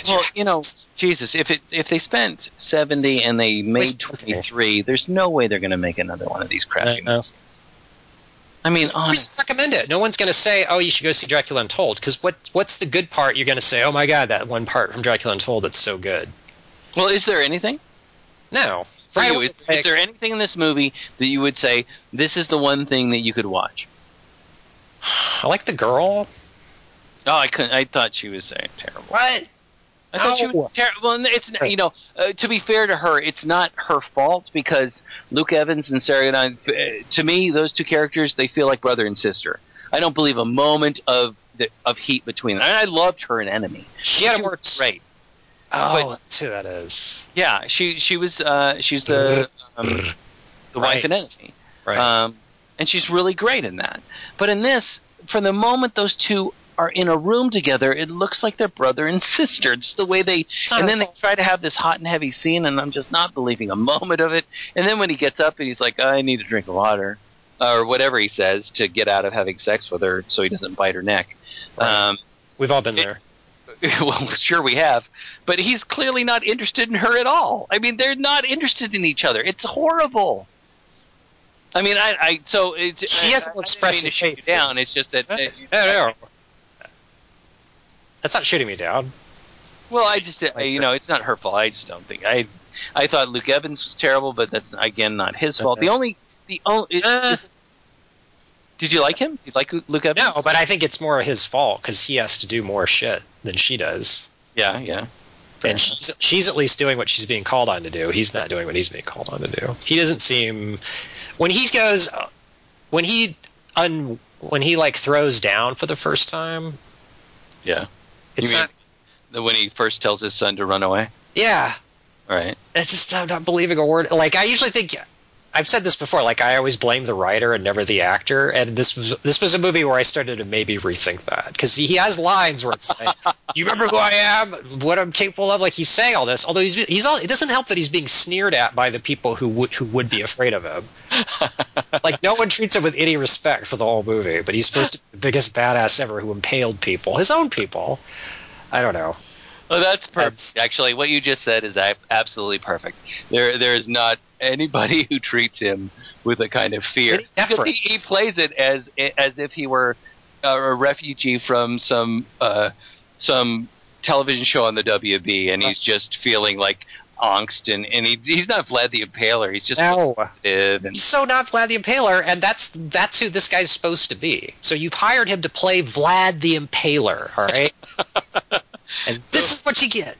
Well, you know, Jesus, if it if they spent seventy and they made twenty three, there's no way they're going to make another one of these crappy movies. I mean, just, honestly, just recommend it. No one's going to say, "Oh, you should go see Dracula Untold," because what what's the good part? You're going to say, "Oh my God, that one part from Dracula Untold that's so good." Well, is there anything? No. For you, is, is there anything in this movie that you would say, this is the one thing that you could watch? I like the girl. Oh, I couldn't. I thought she was uh, terrible. What? I thought oh. she was terrible. And it's, you know, uh, to be fair to her, it's not her fault, because Luke Evans and Sarah Gadon, uh, to me, those two characters, they feel like brother and sister. I don't believe a moment of the, of heat between them. And I loved her in Enemy. She had a more great. Oh, but, that's who that is. Yeah, she she was uh, she's the um, the right. wife in Enemy, right? Um, and she's really great in that. But in this, from the moment those two are in a room together, it looks like they're brother and sister. It's the way they – and then they try to have this hot and heavy scene, and I'm just not believing a moment of it. And then when he gets up and he's like, I need a drink of water or whatever he says to get out of having sex with her so he doesn't bite her neck. Right. Um, We've all been it, there. Well, sure we have. But he's clearly not interested in her at all. I mean, they're not interested in each other. It's horrible. I mean, I, I so it's, she has an expressive face. Down. It's just that. It, no, no, that's not shooting me down. Well, I just, I, you know, it's not her fault. I just don't think I. I thought Luke Evans was terrible, but that's again not his fault. The only, the only. Uh, did you like him? Did you like Luke Evans? No, but I think it's more his fault because he has to do more shit than she does. Yeah, yeah. And she's, she's at least doing what she's being called on to do. He's not doing what he's being called on to do. He doesn't seem when he goes when he un, when he like throws down for the first time. Yeah, it's you mean not when he first tells his son to run away. Yeah, right. It's just I'm not believing a word. Like I usually think I've said this before. Like I always blame the writer and never the actor. And this was this was a movie where I started to maybe rethink that because he has lines where it's like. Do you remember who I am? What I'm capable of? Like he's saying all this, although he's he's all. It doesn't help that he's being sneered at by the people who would who would be afraid of him. Like no one treats him with any respect for the whole movie, but he's supposed to be the biggest badass ever who impaled people, his own people. I don't know. Oh, that's perfect. That's, Actually, what you just said is absolutely perfect. There, there is not anybody who treats him with a kind of fear. He, he plays it as as if he were a refugee from some. Uh, some television show on the W B, and he's just feeling like angst, and, and he, he's not Vlad the Impaler. He's just no. and he's so not Vlad the Impaler, and that's that's who this guy's supposed to be. So you've hired him to play Vlad the Impaler, all right? And this is what you get.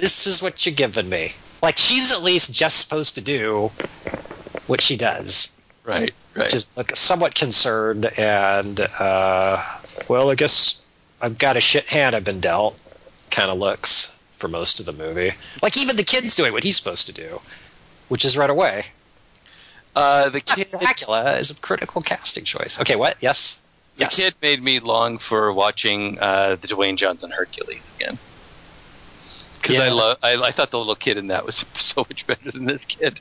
This is what you're giving me. Like, she's at least just supposed to do what she does. Right, right. Which is like, somewhat concerned, and, uh, well, I guess... I've got a shit hand I've been dealt kind of looks for most of the movie. Like, even the kid's doing what he's supposed to do, which is right away. Uh, the kid Dracula is a critical casting choice. Okay, what? Yes? The yes. kid made me long for watching uh, the Dwayne Johnson Hercules again. Because yeah. I, lo- I, I thought the little kid in that was so much better than this kid.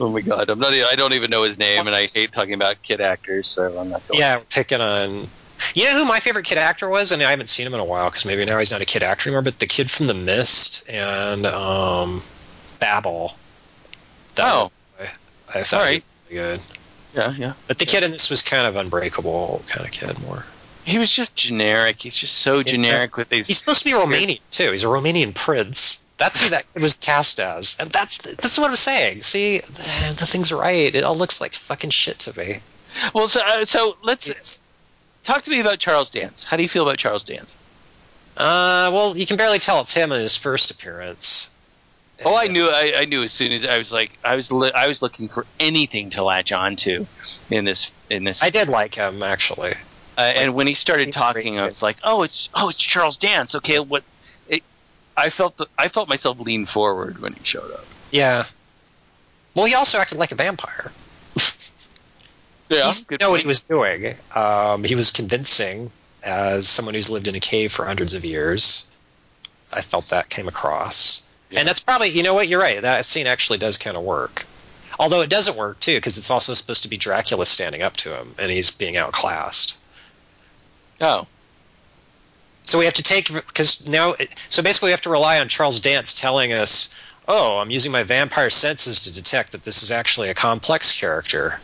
Oh my god, I'm not, I don't even know his name, and I hate talking about kid actors, so I'm not going Yeah, we're picking on... You know who my favorite kid actor was? I mean, I haven't seen him in a while because maybe now he's not a kid actor anymore, but the kid from The Mist and um, Babel. That oh. I, I thought right. he was really good. Yeah, yeah. But the yeah. kid in this was kind of unbreakable kind of kid more. He was just generic. He's just so yeah. generic with these... He's supposed to be Romanian, too. He's a Romanian prince. That's who that kid was cast as. And that's, that's what I'm saying. See, nothing's right. It all looks like fucking shit to me. Well, so, uh, so let's... It's, Talk to me about Charles Dance. How do you feel about Charles Dance? Uh, well, you can barely tell it's him in his first appearance. Oh, and, I knew. I, I knew as soon as I was like, I was, li- I was looking for anything to latch on to in this. In this, I did like him actually. Uh, like, and when he started talking, I was like, oh, it's oh, it's Charles Dance. Okay, what? It, I felt. The, I felt myself lean forward when he showed up. Yeah. Well, he also acted like a vampire. Yeah, he didn't know what he was doing. Um, he was convincing as someone who's lived in a cave for hundreds of years. I felt that came across. Yeah. And that's probably, you know what, you're right. That scene actually does kind of work. Although it doesn't work, too, because it's also supposed to be Dracula standing up to him, and he's being outclassed. Oh. So we have to take, because now, so basically we have to rely on Charles Dance telling us, oh, I'm using my vampire senses to detect that this is actually a complex character.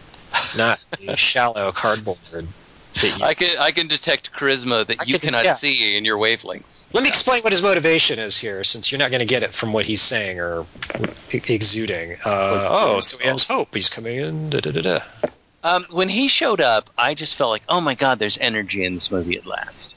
Not shallow cardboard. That you, I can I can detect charisma that I you can, cannot yeah. see in your wavelengths. Let me explain what his motivation is here, since you're not going to get it from what he's saying or exuding. Uh, oh, so he has hope. He's coming in. Da, da, da, da. Um, when he showed up, I just felt like, oh, my God, there's energy in this movie at last.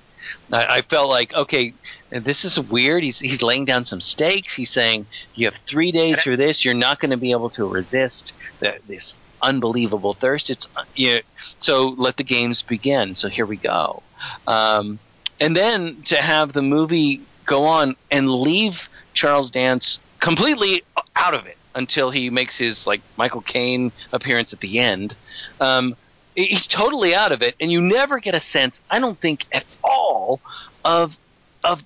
I, I felt like, okay, this is weird. He's, he's laying down some stakes. He's saying, you have three days for this. You're not going to be able to resist the, this unbelievable thirst. It's you know, so let the games begin. So here we go. Um And then to have the movie go on and leave Charles Dance completely out of it until he makes his like Michael Caine appearance at the end. Um, he's totally out of it, and you never get a sense, I don't think at all, of of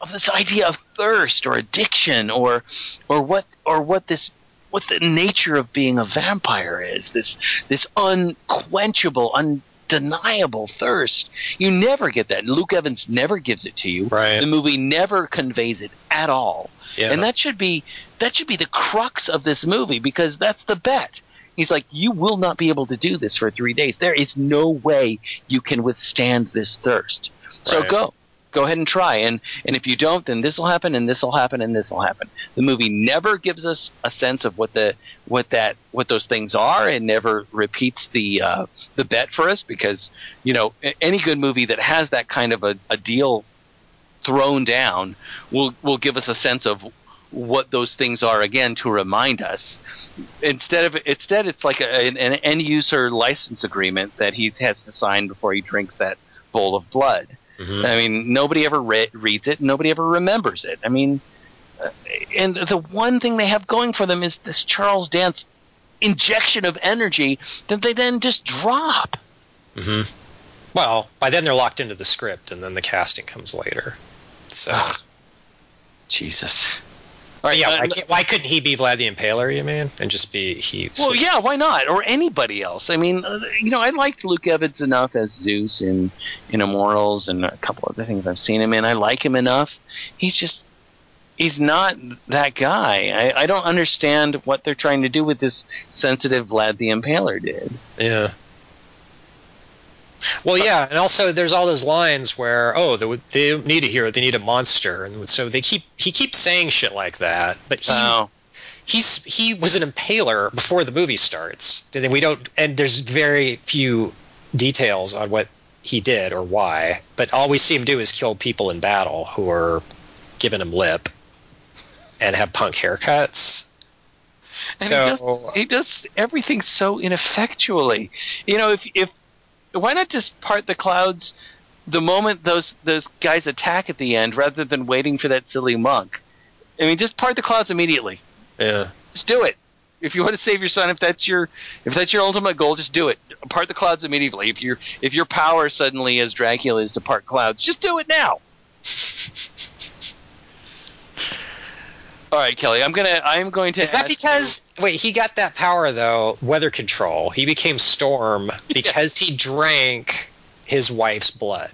of this idea of thirst or addiction or or what or what this what the nature of being a vampire is. This this unquenchable, un deniable thirst. You never get that. Luke Evans never gives it to you. Right. The movie never conveys it at all. Yeah. And that should be that should be the crux of this movie, because that's the bet. He's like, you will not be able to do this for three days. There is no way you can withstand this thirst. So right. go. Go ahead and try. And and if you don't, then this will happen and this will happen and this will happen. The movie never gives us a sense of what the what that what those things are, and never repeats the uh, the bet for us, because you know any good movie that has that kind of a, a deal thrown down will will give us a sense of what those things are, again, to remind us. Instead of instead it's like a, an, an end user license agreement that he has to sign before he drinks that bowl of blood. Mm-hmm. I mean, nobody ever re- reads it. Nobody ever remembers it. I mean, uh, and the one thing they have going for them is this Charles Dance injection of energy that they then just drop. Mm-hmm. Well, by then they're locked into the script, and then the casting comes later. So, ah, Jesus. All right, yeah, uh, why, why couldn't he be Vlad the Impaler, you mean? And just be he. Well, yeah, why not? Or anybody else. I mean, uh, you know, I liked Luke Evans enough as Zeus in, in Immortals and a couple other things I've seen him in. I like him enough. He's just, he's not that guy. I, I don't understand what they're trying to do with this sensitive Vlad the Impaler did. Yeah. Well, yeah, and also there's all those lines where, oh, they, they don't need a hero, they need a monster, and so they keep he keeps saying shit like that. But he oh. he's he was an impaler before the movie starts. And we don't, and there's very few details on what he did or why. But all we see him do is kill people in battle who are giving him lip and have punk haircuts. And so he does, he does everything so ineffectually. You know, if if. Why not just part the clouds the moment those those guys attack at the end, rather than waiting for that silly monk? I mean, just part the clouds immediately. Yeah, just do it. If you want to save your son, if that's your if that's your ultimate goal, just do it. Part the clouds immediately. If your if your power suddenly, as Dracula is, to part clouds, just do it now. All right, Kelly. I'm gonna. I'm going to. Is that because? You. Wait, he got that power though. Weather control. He became Storm because yeah. he drank his wife's blood.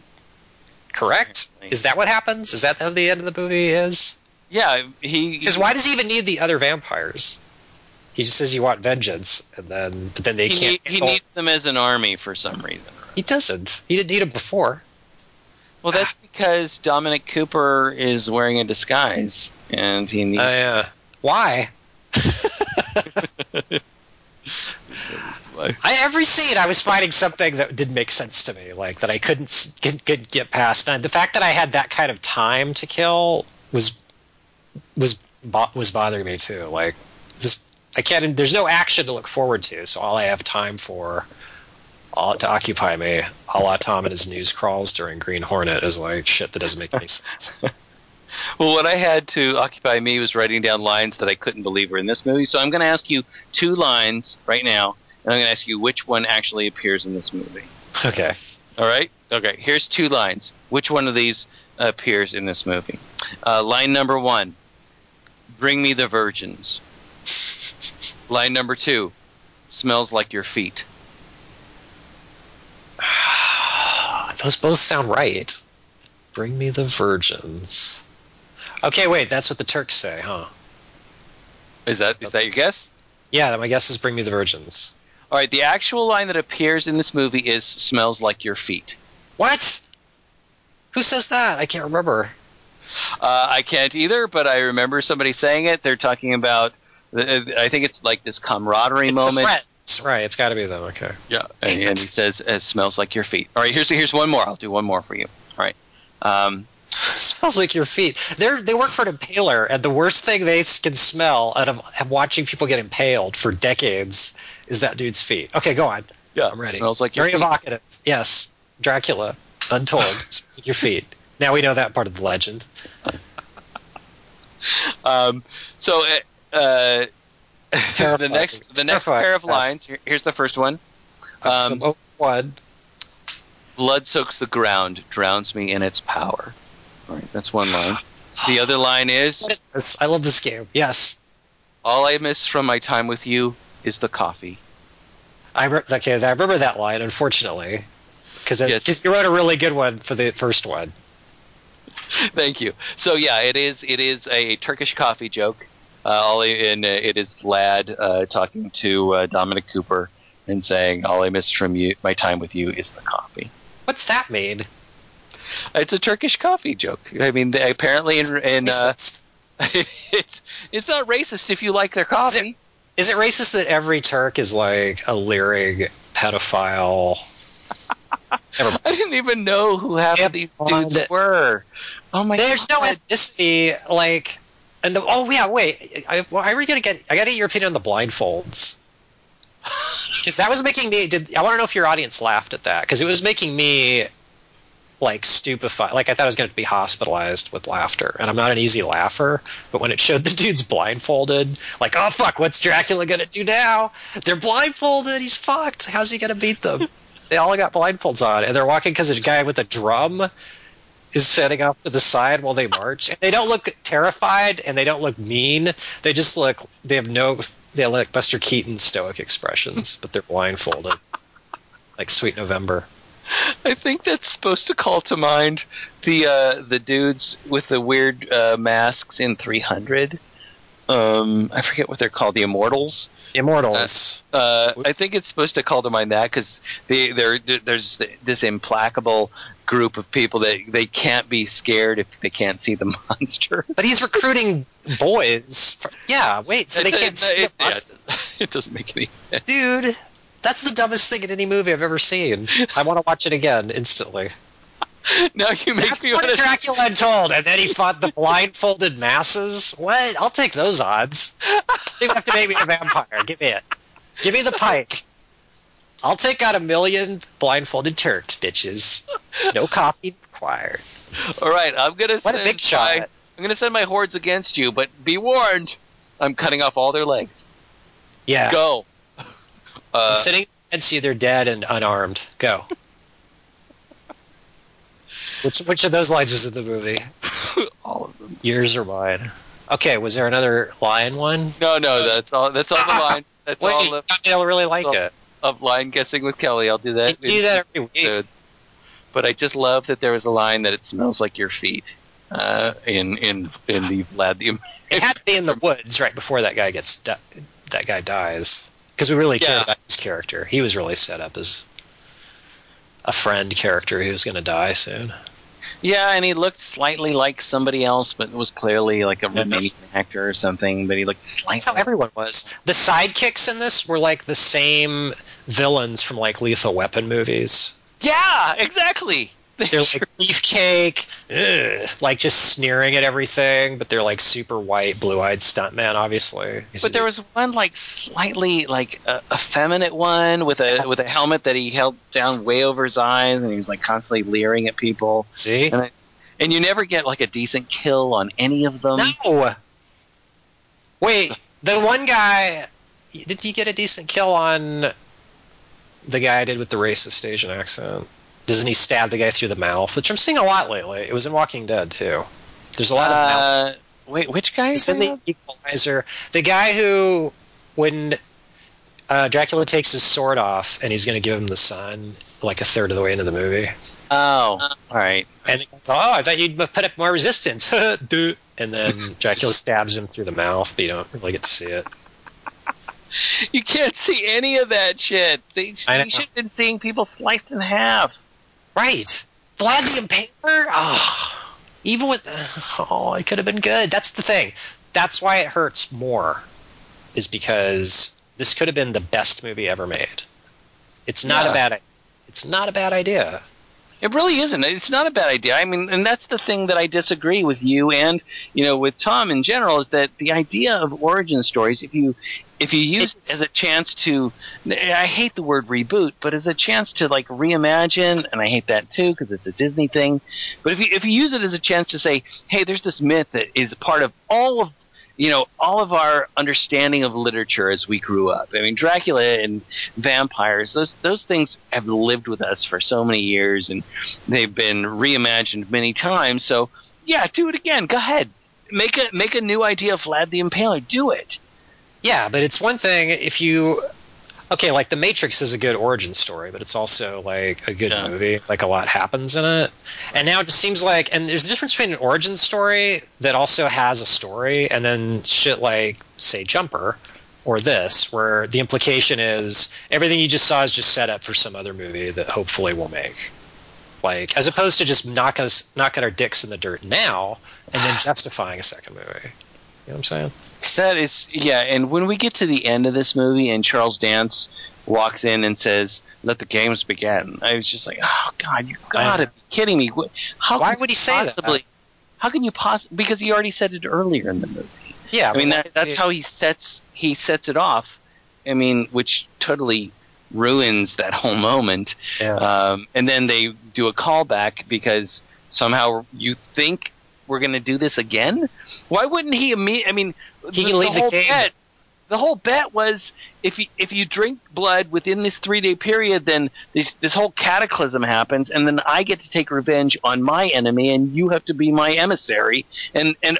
Correct. Apparently. Is that what happens? Is that how the end of the movie is? Yeah. He. Because why does he even need the other vampires? He just says you want vengeance, and then but then they he can't. Need, he needs them as an army for some reason. He doesn't. He didn't need them before. Well, that's because Dominic Cooper is wearing a disguise. And he needs. Uh, why? I, every scene, I was finding something that didn't make sense to me, like that I couldn't get, get, get past. And the fact that I had that kind of time to kill was was was bothering me too. Like this, I can't. There's no action to look forward to, so all I have time for, all to occupy me, a la Tom and his news crawls during Green Hornet, is like shit that doesn't make any sense. Well, what I had to occupy me was writing down lines that I couldn't believe were in this movie. So I'm going to ask you two lines right now, and I'm going to ask you which one actually appears in this movie. Okay. All right? Okay. Here's two lines. Which one of these appears in this movie? Uh, line number one, bring me the virgins. Line number two, smells like your feet. Those both sound right. Bring me the virgins. Okay, wait, that's what the Turks say, huh? Is that is that your guess? Yeah, my guess is bring me the virgins. All right, the actual line that appears in this movie is smells like your feet. What? Who says that? I can't remember. Uh, I can't either, but I remember somebody saying it. They're talking about, I think it's like this camaraderie it's moment. It's right. It's got to be them. Okay. Yeah. And, and he says, "It smells like your feet." All right. Here's here's one more. I'll do one more for you. All right. Um, smells like your feet. They they work for an impaler, and the worst thing they can smell out of watching people get impaled for decades is that dude's feet. Okay, go on. Yeah, I'm ready. Smells like your Very feet. Evocative. Yes, Dracula, untold. Smells like your feet. Now we know that part of the legend. um. So uh, the next the next pair of lines. Yes. Here's the first one. Um, oh, one. Blood soaks the ground, drowns me in its power. All right, that's one line. The other line is... I love this game, yes. All I miss from my time with you is the coffee. I re- okay, I remember that line, unfortunately. Because yes. You wrote a really good one for the first one. Thank you. So yeah, it is It is a Turkish coffee joke. Uh, and it is Vlad uh, talking to uh, Dominic Cooper and saying, all I miss from you, my time with you is the coffee. What's that mean? It's a Turkish coffee joke. I mean, they, apparently, in, in uh, it's it's not racist if you like their coffee. Is it, is it racist that every Turk is like a leering pedophile? I didn't even know who half of these dudes that, were. Oh my! There's God. no ethnicity, like, and the, oh yeah, wait. I, well, I were gonna get. I got to get your opinion on the blindfolds. Because that was making me. Did I want to know if your audience laughed at that? Because it was making me, like, stupefied. Like, I thought I was going to be hospitalized with laughter, and I'm not an easy laugher. But when it showed the dudes blindfolded, like, oh fuck, what's Dracula going to do now? They're blindfolded. He's fucked. How's he going to beat them? They all got blindfolds on, and they're walking because a guy with a drum is sitting off to the side while they march. And they don't look terrified, and they don't look mean. They just look. They have no. They like Buster Keaton's stoic expressions, but they're blindfolded. Like Sweet November. I think that's supposed to call to mind the uh, the dudes with the weird uh, masks in three hundred. Um, I forget what they're called, the Immortals. Immortals. Uh, uh, I think it's supposed to call to mind that because they, they're, they're, there's this implacable group of people that they can't be scared if they can't see the monster. But he's recruiting boys. For, yeah, wait, so they it, can't it, see it, the monster. Yeah, it doesn't make any sense. Dude, that's the dumbest thing in any movie I've ever seen. I want to watch it again instantly. Now you make That's me what Dracula Untold, and then he fought the blindfolded masses. What? I'll take those odds. You have to make me a vampire. Give me it. Give me the pike. I'll take out a million blindfolded Turks, bitches. No coffee required. All right, I'm gonna. What send a big shot! My, I'm gonna send my hordes against you, but be warned, I'm cutting off all their legs. Yeah. Go. I'm uh, sitting against you. They're dead and unarmed. Go. Which which of those lines was in the movie? All of them. Yours or mine? Okay. Was there another lion one? No, no. That's all. That's all ah, the line. That's wait, all the. I'll really like all, it. Of line guessing with Kelly, I'll do that. You do that every week. But I just love that there was a line that it smells like your feet. Uh, in in in the Vlad the Impaler. It had to be in the woods right before that guy gets di- that guy dies because we really yeah. cared about his character. He was really set up as a friend character who was going to die soon. Yeah, and he looked slightly like somebody else, but was clearly like a Romanian actor or something, but he looked slightly... That's how everyone was. The sidekicks in this were like the same villains from like Lethal Weapon movies. Yeah, exactly! They they're sure. like beefcake, ugh, like just sneering at everything, but they're like super white, blue-eyed stuntman, obviously. He's but there dude. was one like slightly like uh, effeminate one with a with a helmet that he held down way over his eyes, and he was like constantly leering at people. See, and, I, and you never get like a decent kill on any of them. No. Wait, the one guy, did you get a decent kill on the guy I did with the racist Asian accent? Doesn't he stab the guy through the mouth? Which I'm seeing a lot lately. It was in Walking Dead, too. There's a lot of uh, mouth. Wait, which guy is in the Equalizer? The guy who, when uh, Dracula takes his sword off and he's going to give him the sun, like a third of the way into the movie. Oh, all right. And it's, oh, I thought you'd put up more resistance. And then Dracula stabs him through the mouth, but you don't really get to see it. You can't see any of that shit. They, they should have been seeing people sliced in half. Right. Vlad the Impaler? Oh. Even with, oh, it could have been good. That's the thing. That's why it hurts more, is because this could have been the best movie ever made. It's not yeah. a bad. It's not a bad idea. It really isn't. It's not a bad idea. I mean, and that's the thing that I disagree with you and, you know, with Tom in general, is that the idea of origin stories, if you if you use it's, it as a chance to – I hate the word reboot, but as a chance to, like, reimagine, and I hate that too because it's a Disney thing. But if you, if you use it as a chance to say, hey, there's this myth that is part of all of – you know, all of our understanding of literature as we grew up. I mean, Dracula and vampires, those those things have lived with us for so many years, and they've been reimagined many times. So, yeah, do it again. Go ahead. Make a, make a new idea of Vlad the Impaler. Do it. Yeah, but it's one thing if you... Okay, like, The Matrix is a good origin story, but it's also, like, a good yeah. movie. Like, a lot happens in it. And now it just seems like... And there's a difference between an origin story that also has a story, and then shit like, say, Jumper, or this, where the implication is everything you just saw is just set up for some other movie that hopefully we'll make. Like, as opposed to just knock us, knocking our dicks in the dirt now, and then justifying a second movie. You know what I'm saying? That is, yeah, and when we get to the end of this movie and Charles Dance walks in and says, "Let the games begin," I was just like, oh, God, you got to be kidding me. How Why would he say possibly, that? How can you possibly, because he already said it earlier in the movie. Yeah. I mean, that, that's it, how he sets, he sets it off, I mean, which totally ruins that whole moment. Yeah. Um, and then they do a callback because somehow you think we're going to do this again? Why wouldn't he imme- I mean, he can the, leave the, whole the game. Bet, the whole bet was if you, if you drink blood within this three-day period, then this, this whole cataclysm happens, and then I get to take revenge on my enemy, and you have to be my emissary. And and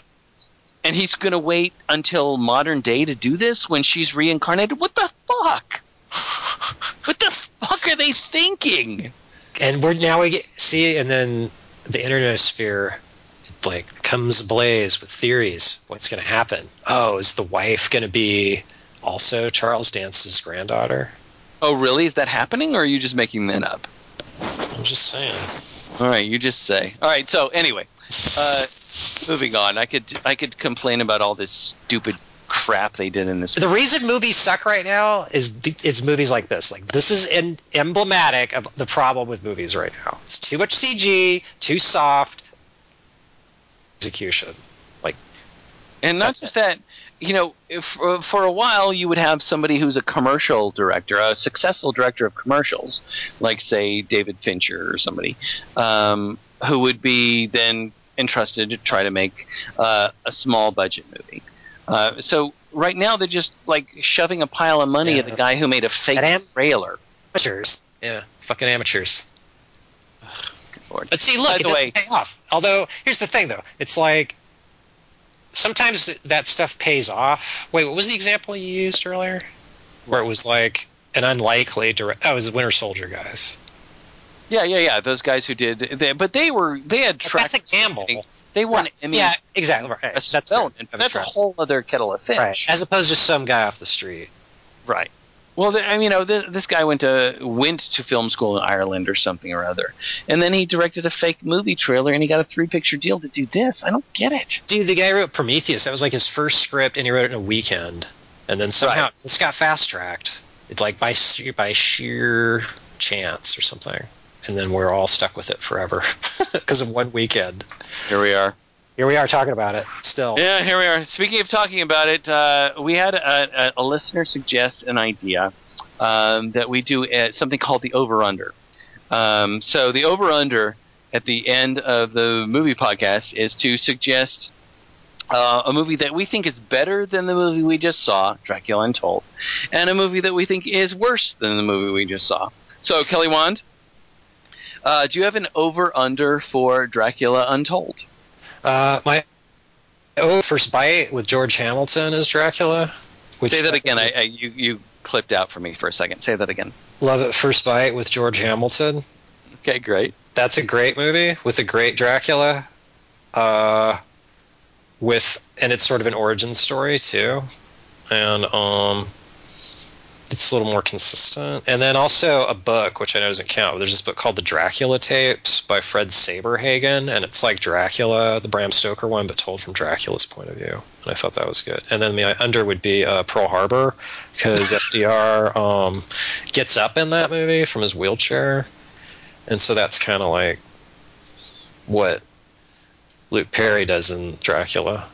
and he's going to wait until modern day to do this when she's reincarnated? What the fuck? What the fuck are they thinking? And we're now we get see, and then the internet sphere like comes ablaze with theories. What's going to happen? Oh, is the wife going to be also Charles Dance's granddaughter? Oh, really? Is that happening, or are you just making that up? I'm just saying. All right, you just say. All right. So anyway, uh, moving on. I could I could complain about all this stupid crap they did in this. The movie. Reason movies suck right now is is movies like this. Like this is in, emblematic of the problem with movies right now. It's too much C G, too soft. Execution, like, and not just that. You know, if, uh, for a while you would have somebody who's a commercial director, a successful director of commercials, like say David Fincher or somebody, um, who would be then entrusted to try to make uh, a small budget movie. Uh, so right now they're just like shoving a pile of money yeah. at the guy who made a fake am- trailer. Amateurs, yeah, fucking amateurs. But see, look, it doesn't pay off. Although, here's the thing, though. It's like, sometimes that stuff pays off. Wait, what was the example you used earlier? Where it was like an unlikely direct... Oh, it was the Winter Soldier guys. Yeah, yeah, yeah. Those guys who did... They, but they were... They had... Track that's a gamble. Thing. They won... Right. I mean, yeah, exactly. Right. That's, that's, their, that's a whole other kettle of fish. Right. As opposed to some guy off the street. Right. Well, I mean, you know, this guy went to went to film school in Ireland or something or other, and then he directed a fake movie trailer, and he got a three-picture deal to do this. I don't get it. Dude, the guy wrote Prometheus. That was like his first script, and he wrote it in a weekend. And then somehow right. this got fast-tracked, it, like by by sheer chance or something. And then we're all stuck with it forever because of one weekend. Here we are. Here we are talking about it still. Yeah, here we are. Speaking of talking about it, uh, we had a, a, a listener suggest an idea um, that we do at something called the over-under. Um, so the over-under at the end of the movie podcast is to suggest uh, a movie that we think is better than the movie we just saw, Dracula Untold, and a movie that we think is worse than the movie we just saw. So, Kelly Wand, uh, do you have an over-under for Dracula Untold? Uh, my oh, first bite with George Hamilton as Dracula. Which Say that again. I, I you you clipped out for me for a second. Say that again. Love It First Bite with George Hamilton. Okay, great. That's a great movie with a great Dracula. Uh, with and it's sort of an origin story too, and um, it's a little more consistent. And then also a book, which I know doesn't count, but there's this book called The Dracula Tapes by Fred Saberhagen, and it's like Dracula, the Bram Stoker one, but told from Dracula's point of view. And I thought that was good. And then the under would be uh, Pearl Harbor, because F D R um, gets up in that movie from his wheelchair. And so that's kind of like what Luke Perry does in Dracula.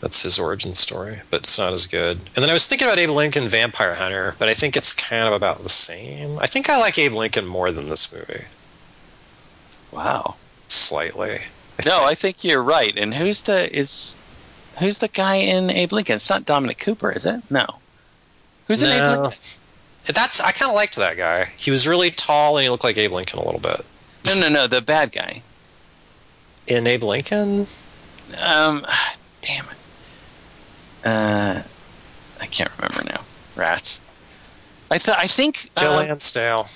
That's his origin story, but it's not as good. And then I was thinking about Abe Lincoln, Vampire Hunter, but I think it's kind of about the same. I think I like Abe Lincoln more than this movie. Wow. Slightly. I no, think. I think you're right. And who's the is who's the guy in Abe Lincoln? It's not Dominic Cooper, is it? No. Who's no. in Abe Lincoln? That's, I kind of liked that guy. He was really tall and he looked like Abe Lincoln a little bit. No, no, no, the bad guy. In Abe Lincoln? Um, damn it. Uh, I can't remember now. Rats. I th- I think uh, Joe Lansdale.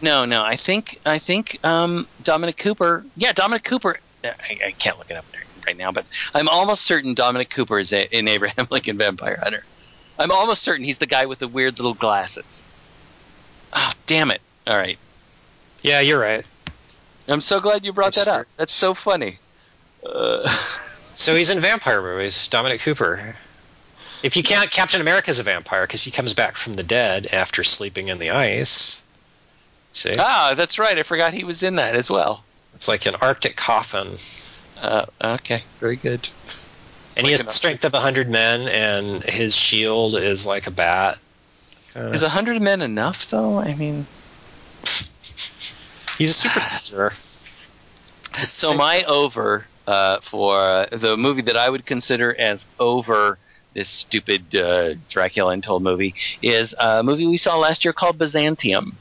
No, no. I think I think um, Dominic Cooper. Yeah, Dominic Cooper. I, I can't look it up right now, but I'm almost certain Dominic Cooper is a- in Abraham Lincoln Vampire Hunter. I'm almost certain he's the guy with the weird little glasses. Oh, damn it! All right. Yeah, you're right. I'm so glad you brought I'm that sure. up. That's so funny. Uh... So he's in vampire movies. Dominic Cooper. If you count Captain America's a vampire because he comes back from the dead after sleeping in the ice. See? Ah, that's right. I forgot he was in that as well. It's like an Arctic coffin. Uh, okay, very good. And he has the strength of a hundred men, and his shield is like a bat. Uh, is a hundred men enough, though? I mean, he's a super soldier. So my over uh, for uh, the movie that I would consider as over. This stupid uh, Dracula Untold movie, is a movie we saw last year called Byzantium,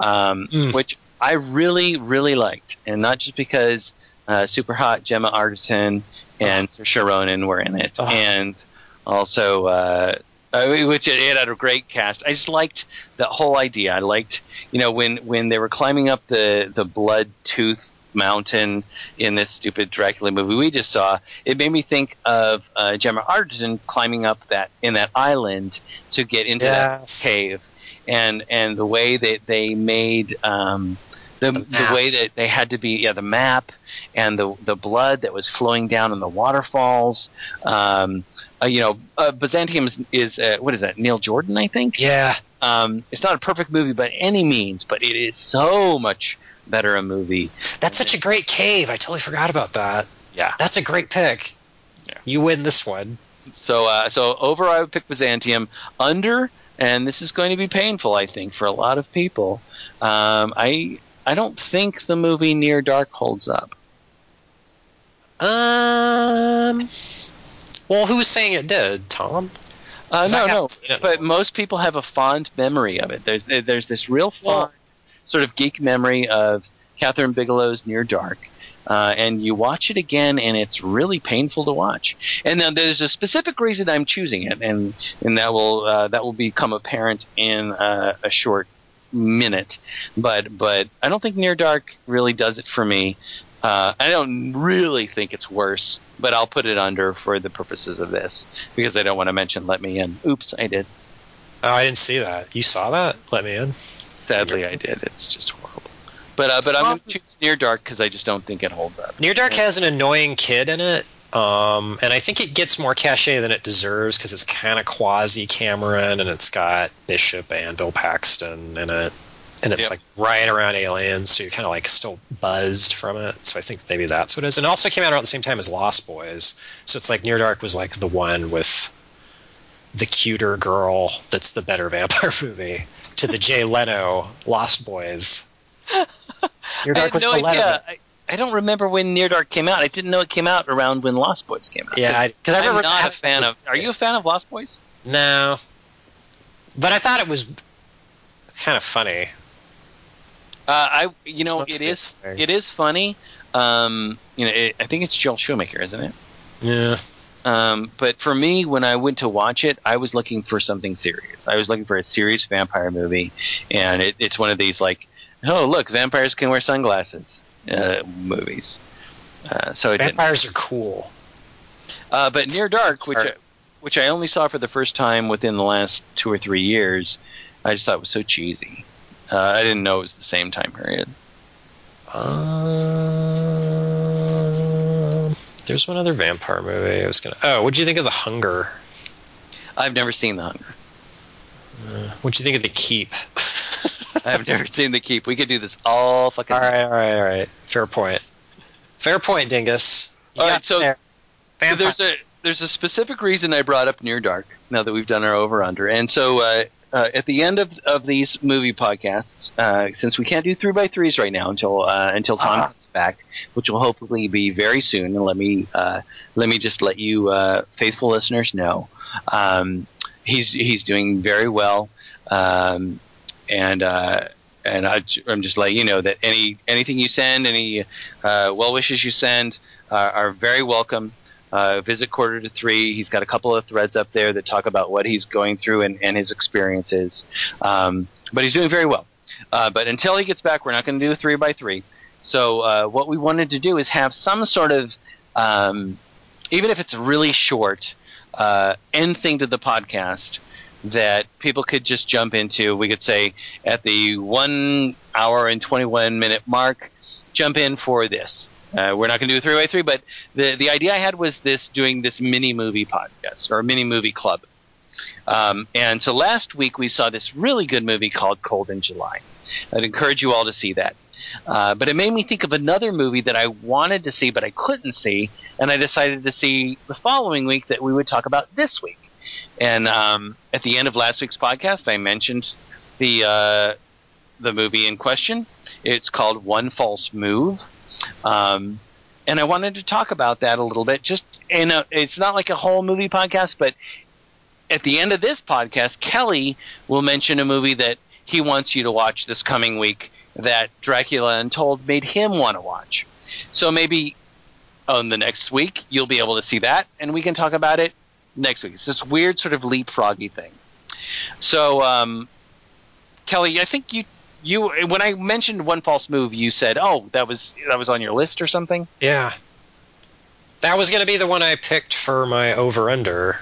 um, mm. which I really, really liked. And not just because uh, super hot Gemma Arterton and oh. Saoirse Ronan were in it. Oh. And also, uh, which it, it had a great cast. I just liked the whole idea. I liked, you know, when, when they were climbing up the, the blood tooth mountain in this stupid Dracula movie we just saw, it made me think of uh, Gemma Arterton climbing up that in that island to get into yeah. that cave, and and the way that they made um, the, the, the way that they had to be yeah the map and the the blood that was flowing down in the waterfalls. Um, uh, you know, uh, Byzantium is, is uh, what is that? Neil Jordan, I think. Yeah. Um, it's not a perfect movie by any means, but it is so much better a movie. That's such a great cave. I totally forgot about that. Yeah. That's a great pick. Yeah. You win this one. So uh, so over I would pick Byzantium. Under, and this is going to be painful, I think, for a lot of people, um, I I don't think the movie Near Dark holds up. Um. Well, who was saying it did, Tom? Uh, no, no. But most people have a fond memory of it. There's, there's this real fond... Yeah. sort of geek memory of Catherine Bigelow's Near Dark. Uh, and you watch it again, and it's really painful to watch. And then there's a specific reason I'm choosing it, and, and that will uh, that will become apparent in uh, a short minute. But but I don't think Near Dark really does it for me. Uh, I don't really think it's worse, but I'll put it under for the purposes of this, because I don't want to mention Let Me In. Oops, I did. Oh, I didn't see that. You saw that? Let Me In? Sadly, I did. It's just horrible. But uh, but I'm going to choose Near Dark because I just don't think it holds up. Near Dark has an annoying kid in it, um, and I think it gets more cachet than it deserves because it's kind of quasi-Cameron, and it's got Bishop and Bill Paxton in it, and it's yep. like right around Aliens, so you're kind of like still buzzed from it. So I think maybe that's what it is. And it also came out around the same time as Lost Boys, so it's like Near Dark was like the one with the cuter girl that's the better vampire movie. To the Jay Leno Lost Boys. Near Dark I had was no the idea. I, I don't remember when Near Dark came out. I didn't know it came out around when Lost Boys came out. Yeah, because I'm remember not a fan of. Are you a fan of Lost Boys? No, but I thought it was kind of funny. Uh, I, you know, it is nice. It is funny. Um, you know, it, I think it's Joel Schumacher, isn't it? Yeah. Um, but for me, when I went to watch it, I was looking for something serious. I was looking for a serious vampire movie, and it, it's one of these like, oh look, vampires can wear sunglasses uh, movies. Uh, so it vampires didn't. Are cool. Uh, but Near Dark, which I, which I only saw for the first time within the last two or three years, I just thought it was so cheesy. Uh, I didn't know it was the same time period. Uh, there's one other vampire movie I was gonna. Oh, what did you think of The Hunger? I've never seen The Hunger. Uh, what did you think of The Keep? I've never seen The Keep. We could do this all fucking. All right, all right, all right. Fair point. Fair point, Dingus. You all right, so, there. so there's a there's a specific reason I brought up Near Dark. Now that we've done our over under, and so uh, uh, at the end of, of these movie podcasts, uh, since we can't do three by threes right now until uh, until Tom comes uh-huh. back, which will hopefully be very soon. And let me uh, let me just let you uh, faithful listeners know um, he's he's doing very well. Um, And uh, and I, I'm just letting you know that any anything you send, any uh, well wishes you send, uh, are very welcome. Uh, visit Quarter to Three. He's got a couple of threads up there that talk about what he's going through and, and his experiences. Um, but he's doing very well. Uh, but until he gets back, we're not going to do a three by three. So uh, what we wanted to do is have some sort of, um, even if it's really short, uh, end thing to the podcast that people could just jump into. We could say at the one hour and twenty-one minute mark, jump in for this. Uh, we're not going to do a three by three, but the the idea I had was this doing this mini movie podcast or mini movie club. Um, and so last week we saw this really good movie called Cold in July. I'd encourage you all to see that. Uh, but it made me think of another movie that I wanted to see but I couldn't see, and I decided to see the following week that we would talk about this week. And um, at the end of last week's podcast, I mentioned the uh, the movie in question. It's called One False Move, um, and I wanted to talk about that a little bit. Just in a, it's not like a whole movie podcast, but at the end of this podcast, Kelly will mention a movie that he wants you to watch this coming week that Dracula Untold made him want to watch. So maybe on the next week you'll be able to see that, and we can talk about it next week. It's this weird sort of leapfroggy thing. So, um, Kelly, I think you you when I mentioned One False Move, you said, "Oh, that was that was on your list or something." Yeah, that was going to be the one I picked for my over under.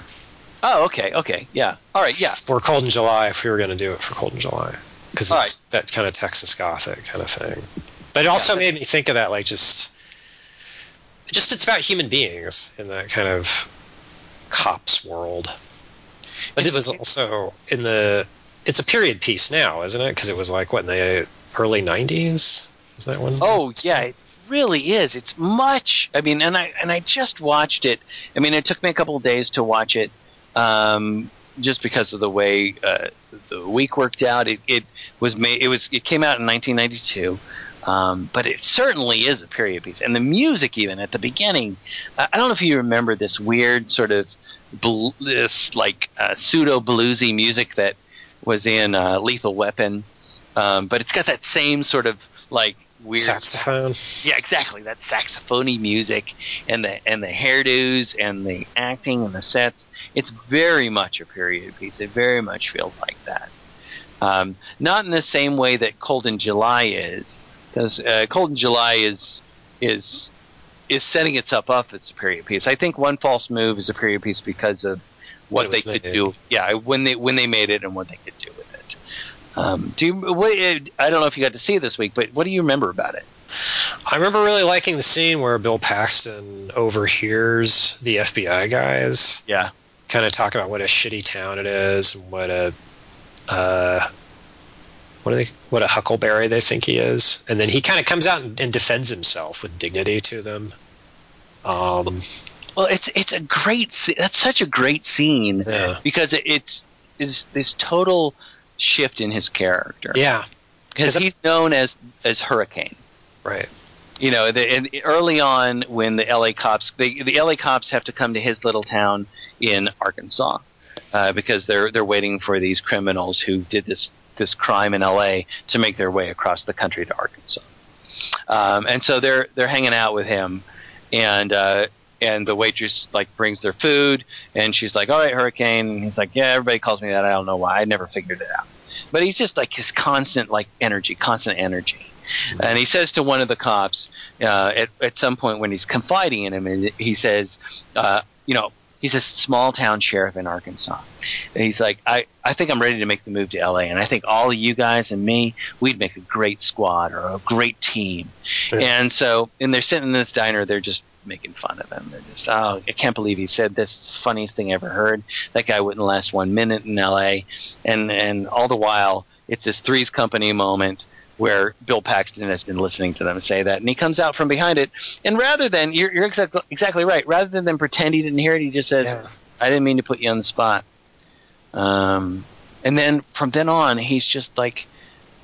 Oh, okay, okay, yeah, all right, yeah. For Cold in July, if we were going to do it for Cold in July, because it's right. That kind of Texas Gothic kind of thing. But it also yeah. made me think of that, like just just it's about human beings in that kind of cops world. But it was also in the it's a period piece now, isn't it? Because it was like what, in the early nineties? Is that one? Oh yeah, it really is. It's much I mean and I and I just watched it. I mean, it took me a couple of days to watch it um just because of the way uh, the week worked out. It it was made it was it came out in nineteen ninety-two. Um, but it certainly is a period piece. And the music even at the beginning, I don't know if you remember this weird sort of bl- this like uh, pseudo-bluesy music that was in uh, Lethal Weapon. Um, but it's got that same sort of like weird... Saxophone. Yeah, exactly. That saxophony music and the, and the hairdos and the acting and the sets. It's very much a period piece. It very much feels like that. Um, not in the same way that Cold in July is. Because uh, Cold in July is is is setting itself up as a period piece. I think One False Move is a period piece because of what, what they could do. Yeah, when they when they made it and what they could do with it. Um, do you, what, I don't know if you got to see it this week, but what do you remember about it? I remember really liking the scene where Bill Paxton overhears the F B I guys. Yeah, kind of talk about what a shitty town it is and what a. Uh, What, they, what a huckleberry they think he is. And then he kind of comes out and, and defends himself with dignity to them. Um, well, it's it's a great – that's such a great scene yeah. because it, it's, it's this total shift in his character. Yeah. Because he's known as, as Hurricane. Right. You know, the, and early on when the L A cops – the L A cops have to come to his little town in Arkansas uh, because they're they're waiting for these criminals who did this – this crime in L A to make their way across the country to Arkansas. Um, and so they're, they're hanging out with him and, uh, and the waitress like brings their food and she's like, all right, Hurricane. And he's like, yeah, everybody calls me that. I don't know why. I never figured it out, but he's just like his constant, like energy, constant energy. And he says to one of the cops, uh, at, at some point when he's confiding in him, and he says, uh, you know, He's a small town sheriff in Arkansas. And he's like, I, I think I'm ready to make the move to L A, and I think all of you guys and me, we'd make a great squad or a great team. Yeah. And so, and they're sitting in this diner, they're just making fun of him. They're just, oh, I can't believe he said this. It's the funniest thing I ever heard. That guy wouldn't last one minute in L A. And, and all the while, it's this Three's Company moment where Bill Paxton has been listening to them say that, and he comes out from behind it, and rather than, you're, you're exactly, exactly right, rather than them pretend he didn't hear it, he just says, yes. I didn't mean to put you on the spot. Um, and then, from then on, he's just like,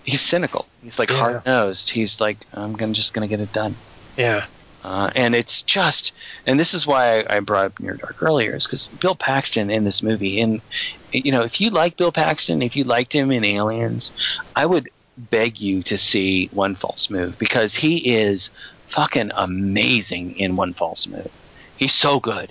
he's cynical. He's like yeah. hard-nosed. He's like, I'm gonna, just going to get it done. Yeah. Uh, and it's just, and this is why I, I brought up Near Dark earlier, is because Bill Paxton in this movie, and, you know, if you like Bill Paxton, if you liked him in Aliens, I would beg you to see One False Move, because he is fucking amazing in One False Move. He's so good.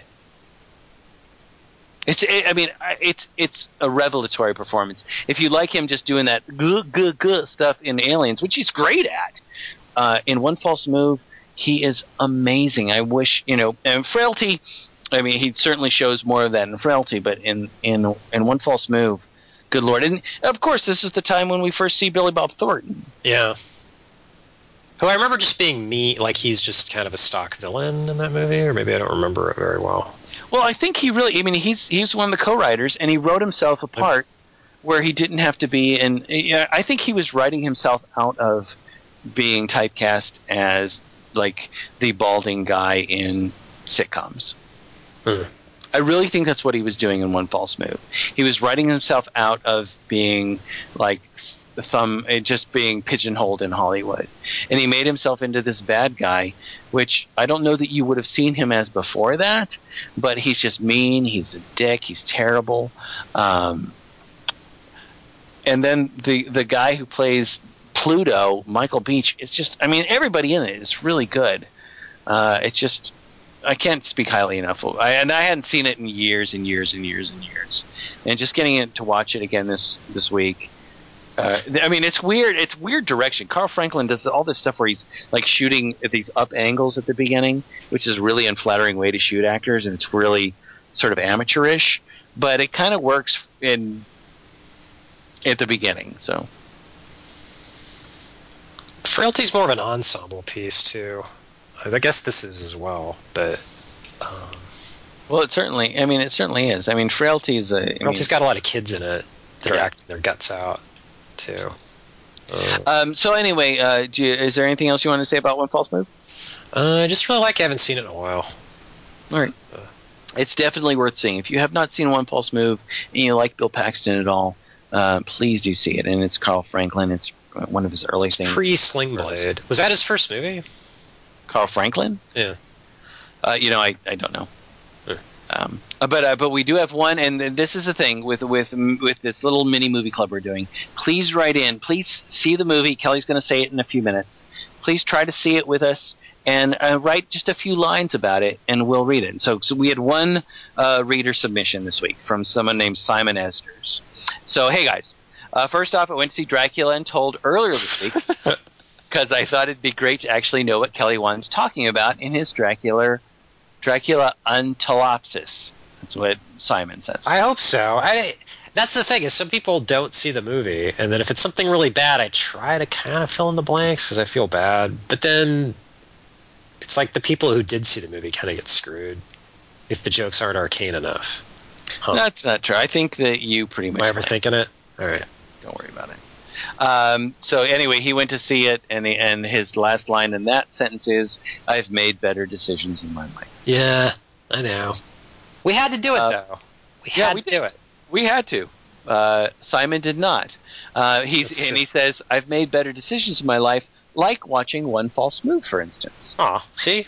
It's, it, I mean, it's it's a revelatory performance. If you like him just doing that guh, guh, guh stuff in Aliens, which he's great at, uh, in One False Move, he is amazing. I wish, you know, and Frailty, I mean, he certainly shows more of that in Frailty, but in, in, in One False Move, good Lord. And, of course, this is the time when we first see Billy Bob Thornton. Yeah. Who I remember just being me, like he's just kind of a stock villain in that movie, or maybe I don't remember it very well. Well, I think he really, I mean, he's he's one of the co-writers, and he wrote himself a part where he didn't have to be, and I think he was writing himself out of being typecast as, like, the balding guy in sitcoms. Mm-hmm. I really think that's what he was doing in One False Move. He was writing himself out of being like the thumb, just being pigeonholed in Hollywood. And he made himself into this bad guy, which I don't know that you would have seen him as before that, but he's just mean. He's a dick. He's terrible. Um, and then the, the guy who plays Pluto, Michael Beach, it's just, I mean, everybody in it is really good. Uh, it's just, I can't speak highly enough. I, and I hadn't seen it in years and years and years and years. And just getting it to watch it again this, this week. Uh, I mean, it's weird. It's weird direction. Carl Franklin does all this stuff where he's like shooting at these up angles at the beginning, which is really an unflattering way to shoot actors. And it's really sort of amateurish, but it kind of works in at the beginning. So Frailty's more of an ensemble piece too. I guess this is as well, but um, well, it certainly. I mean, it certainly is. I mean, Frailty is a. Frailty's got a lot of kids in it. They're acting their guts out, too. Uh, um. So anyway, uh, do you, is there anything else you want to say about One False Move? Uh, I just really like. I haven't seen it in a while. All right. Uh, it's definitely worth seeing. If you have not seen One False Move and you like Bill Paxton at all, uh, please do see it. And it's Carl Franklin. It's one of his early things. Pre Sling Blade. Was that his first movie? Carl Franklin? Yeah. Uh, you know, I, I don't know. Yeah. Um, but uh, but we do have one, and this is the thing with with with this little mini movie club we're doing. Please write in. Please see the movie. Kelly's going to say it in a few minutes. Please try to see it with us, and uh, write just a few lines about it, and we'll read it. So, so we had one uh, reader submission this week from someone named Simon Esters. So, hey, guys. Uh, first off, I went to see Dracula Untold earlier this week. Because I thought it'd be great to actually know what Kelly Wand's talking about in his Dracula, Dracula Untolopsis. That's what Simon says. I hope so. I, that's the thing, is some people don't see the movie, and then if it's something really bad, I try to kind of fill in the blanks because I feel bad. But then it's like the people who did see the movie kind of get screwed if the jokes aren't arcane enough. Huh. No, that's not true. I think that you pretty much... Am I overthinking it? All right. Don't worry about it. Um, so anyway, he went to see it, and he, and his last line in that sentence is, I've made better decisions in my life. Yeah, I know. We had to do it, uh, though. We yeah, had we to did. do it. We had to. Uh, Simon did not. Uh, he's, and he says, I've made better decisions in my life, like watching One False Move, for instance. Aw, see?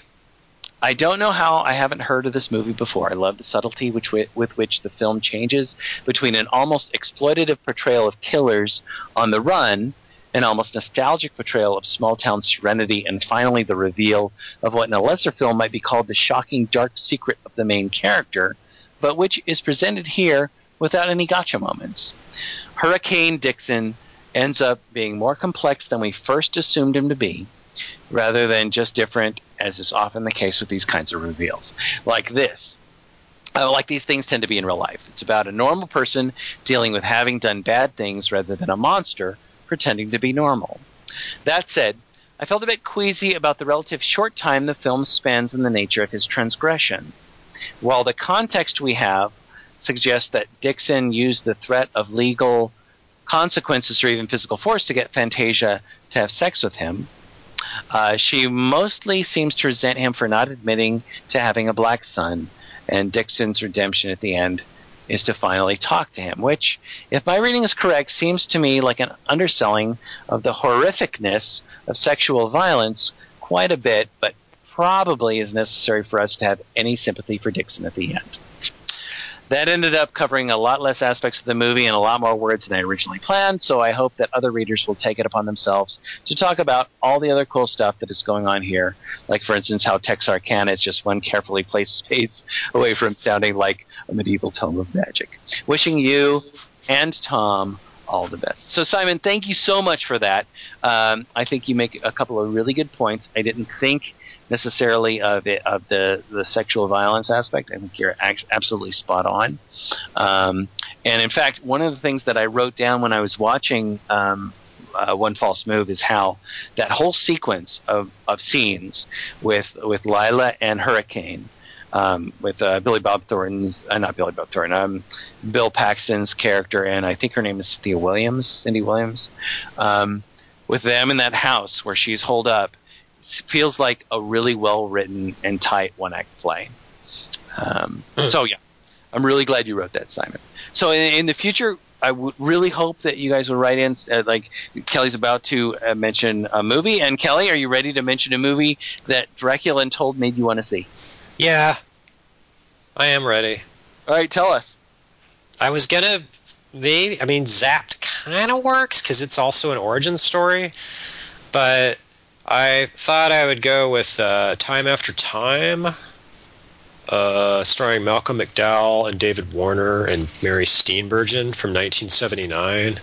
I don't know how I haven't heard of this movie before. I love the subtlety which we, with which the film changes between an almost exploitative portrayal of killers on the run, an almost nostalgic portrayal of small-town serenity, and finally the reveal of what in a lesser film might be called the shocking dark secret of the main character, but which is presented here without any gotcha moments. Hurricane Dixon ends up being more complex than we first assumed him to be, rather than just different, as is often the case with these kinds of reveals. Like this. Uh, like these things tend to be in real life. It's about a normal person dealing with having done bad things rather than a monster pretending to be normal. That said, I felt a bit queasy about the relative short time the film spends and the nature of his transgression. While the context we have suggests that Dixon used the threat of legal consequences or even physical force to get Fantasia to have sex with him, uh, she mostly seems to resent him for not admitting to having a black son, and Dixon's redemption at the end is to finally talk to him, which, if my reading is correct, seems to me like an underselling of the horrificness of sexual violence quite a bit, but probably is necessary for us to have any sympathy for Dixon at the end. That ended up covering a lot less aspects of the movie and a lot more words than I originally planned, so I hope that other readers will take it upon themselves to talk about all the other cool stuff that is going on here, like, for instance, how Texarkana is just one carefully placed space away from sounding like a medieval tome of magic. Wishing you and Tom all the best. So, Simon, thank you so much for that. Um, I think you make a couple of really good points. I didn't think necessarily of it, of the, the sexual violence aspect. I think you're act- absolutely spot on. Um, and in fact, one of the things that I wrote down when I was watching um, uh, One False Move is how that whole sequence of, of scenes with with Lila and Hurricane, um, with uh, Billy Bob Thornton's, uh, not Billy Bob Thornton, um, Bill Paxton's character, and I think her name is Cynthia Williams, Cindy Williams, um, with them in that house where she's holed up, feels like a really well-written and tight one-act play. Um, so, yeah. I'm really glad you wrote that, Simon. So, in, in the future, I would really hope that you guys will write in, uh, like, Kelly's about to uh, mention a movie. And, Kelly, are you ready to mention a movie that Dracula Untold made you want to see? Yeah. I am ready. All right, tell us. I was going to... Maybe, I mean, Zapped kind of works, because it's also an origin story. But... I thought I would go with uh, Time After Time, uh, starring Malcolm McDowell and David Warner and Mary Steenburgen from nineteen seventy-nine.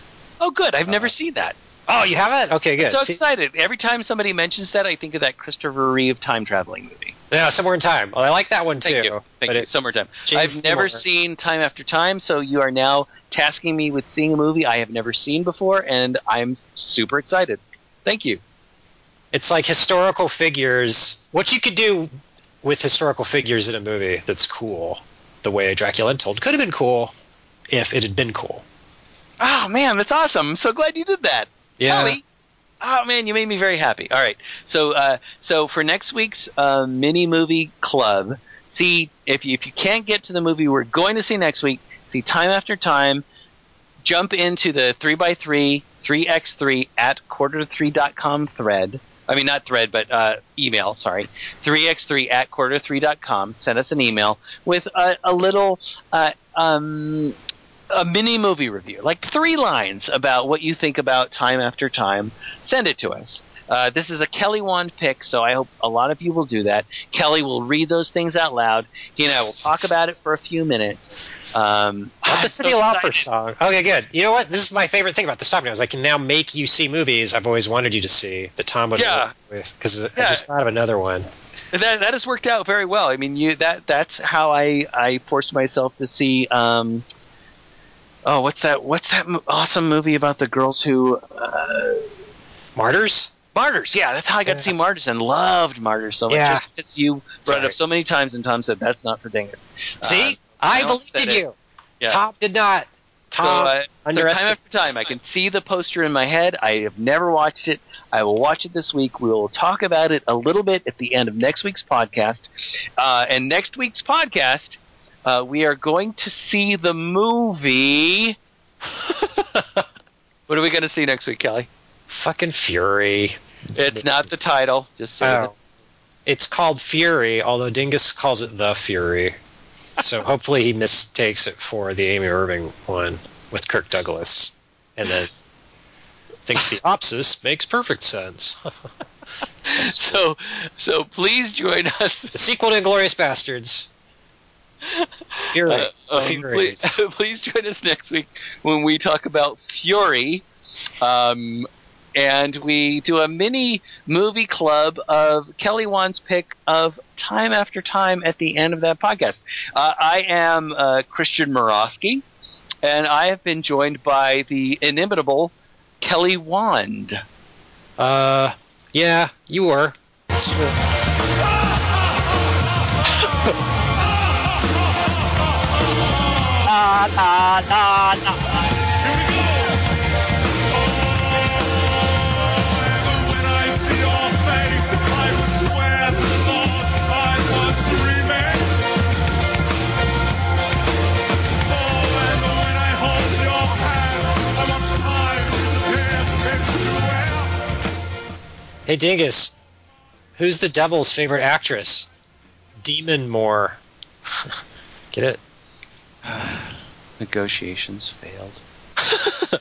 Oh, good. I've uh, never seen that. Oh, you haven't? Okay, good. I'm so See, excited. Every time somebody mentions that, I think of that Christopher Reeve time-traveling movie. Yeah, Somewhere in Time. Well, I like that one, too. Thank you. Thank you. Summertime. James I've never Seymour. seen Time After Time, so you are now tasking me with seeing a movie I have never seen before, and I'm super excited. Thank you. It's like historical figures. What you could do with historical figures in a movie that's cool, the way Dracula Untold could have been cool if it had been cool. Oh, man, that's awesome. I'm so glad you did that. Yeah. Kelly, oh, man, you made me very happy. All right. So uh, so for next week's uh, mini-movie club, see if you, if you can't get to the movie we're going to see next week, see Time After Time, jump into the three by three, three by three at quarter three dot com thread. I mean, not thread, but uh, email, sorry, three by three at quarter three dot com. Send us an email with a, a little uh, um, a mini-movie review, like three lines about what you think about Time After Time. Send it to us. Uh, this is a Kelly Wand pick, so I hope a lot of you will do that. Kelly will read those things out loud. He and I will talk about it for a few minutes. Um, not the City so Opera song. Okay, good. You know what? This is my favorite thing about this topic. I can now make you see movies I've always wanted you to see. The Tom would yeah. Because yeah. I just thought of another one. That that has worked out very well. I mean, you that that's how I, I forced myself to see. Um, oh, what's that? What's that awesome movie about the girls who uh, Martyrs? Martyrs, yeah, that's how I got to see Martyrs and loved Martyrs so much. Yeah. Just because you brought Sorry. it up so many times, and Tom said, that's not for Dingus. See? Uh, I believed in you. Yeah. Tom did not. Tom so, uh, underestimated. So Time After Time, I can see the poster in my head. I have never watched it. I will watch it this week. We will talk about it a little bit at the end of next week's podcast. Uh, and next week's podcast, uh, we are going to see the movie. What are we going to see next week, Kelly? Fucking Fury. It's not the title. Just so oh. It's called Fury, although Dingus calls it The Fury. So hopefully he mistakes it for the Amy Irving one with Kirk Douglas. And then thinks the opsis makes perfect sense. so so please join us. The sequel to Inglourious Bastards. Fury. Uh, um, Fury. Please, please join us next week when we talk about Fury. Um... and we do a mini movie club of Kelly Wand's pick of Time After Time at the end of that podcast. Uh, I am uh, Christian Morosky, and I have been joined by the inimitable Kelly Wand. Uh, yeah, you were. La, la, la, la. Hey, Dingus, who's the devil's favorite actress? Demon Moore. Get it? Negotiations failed.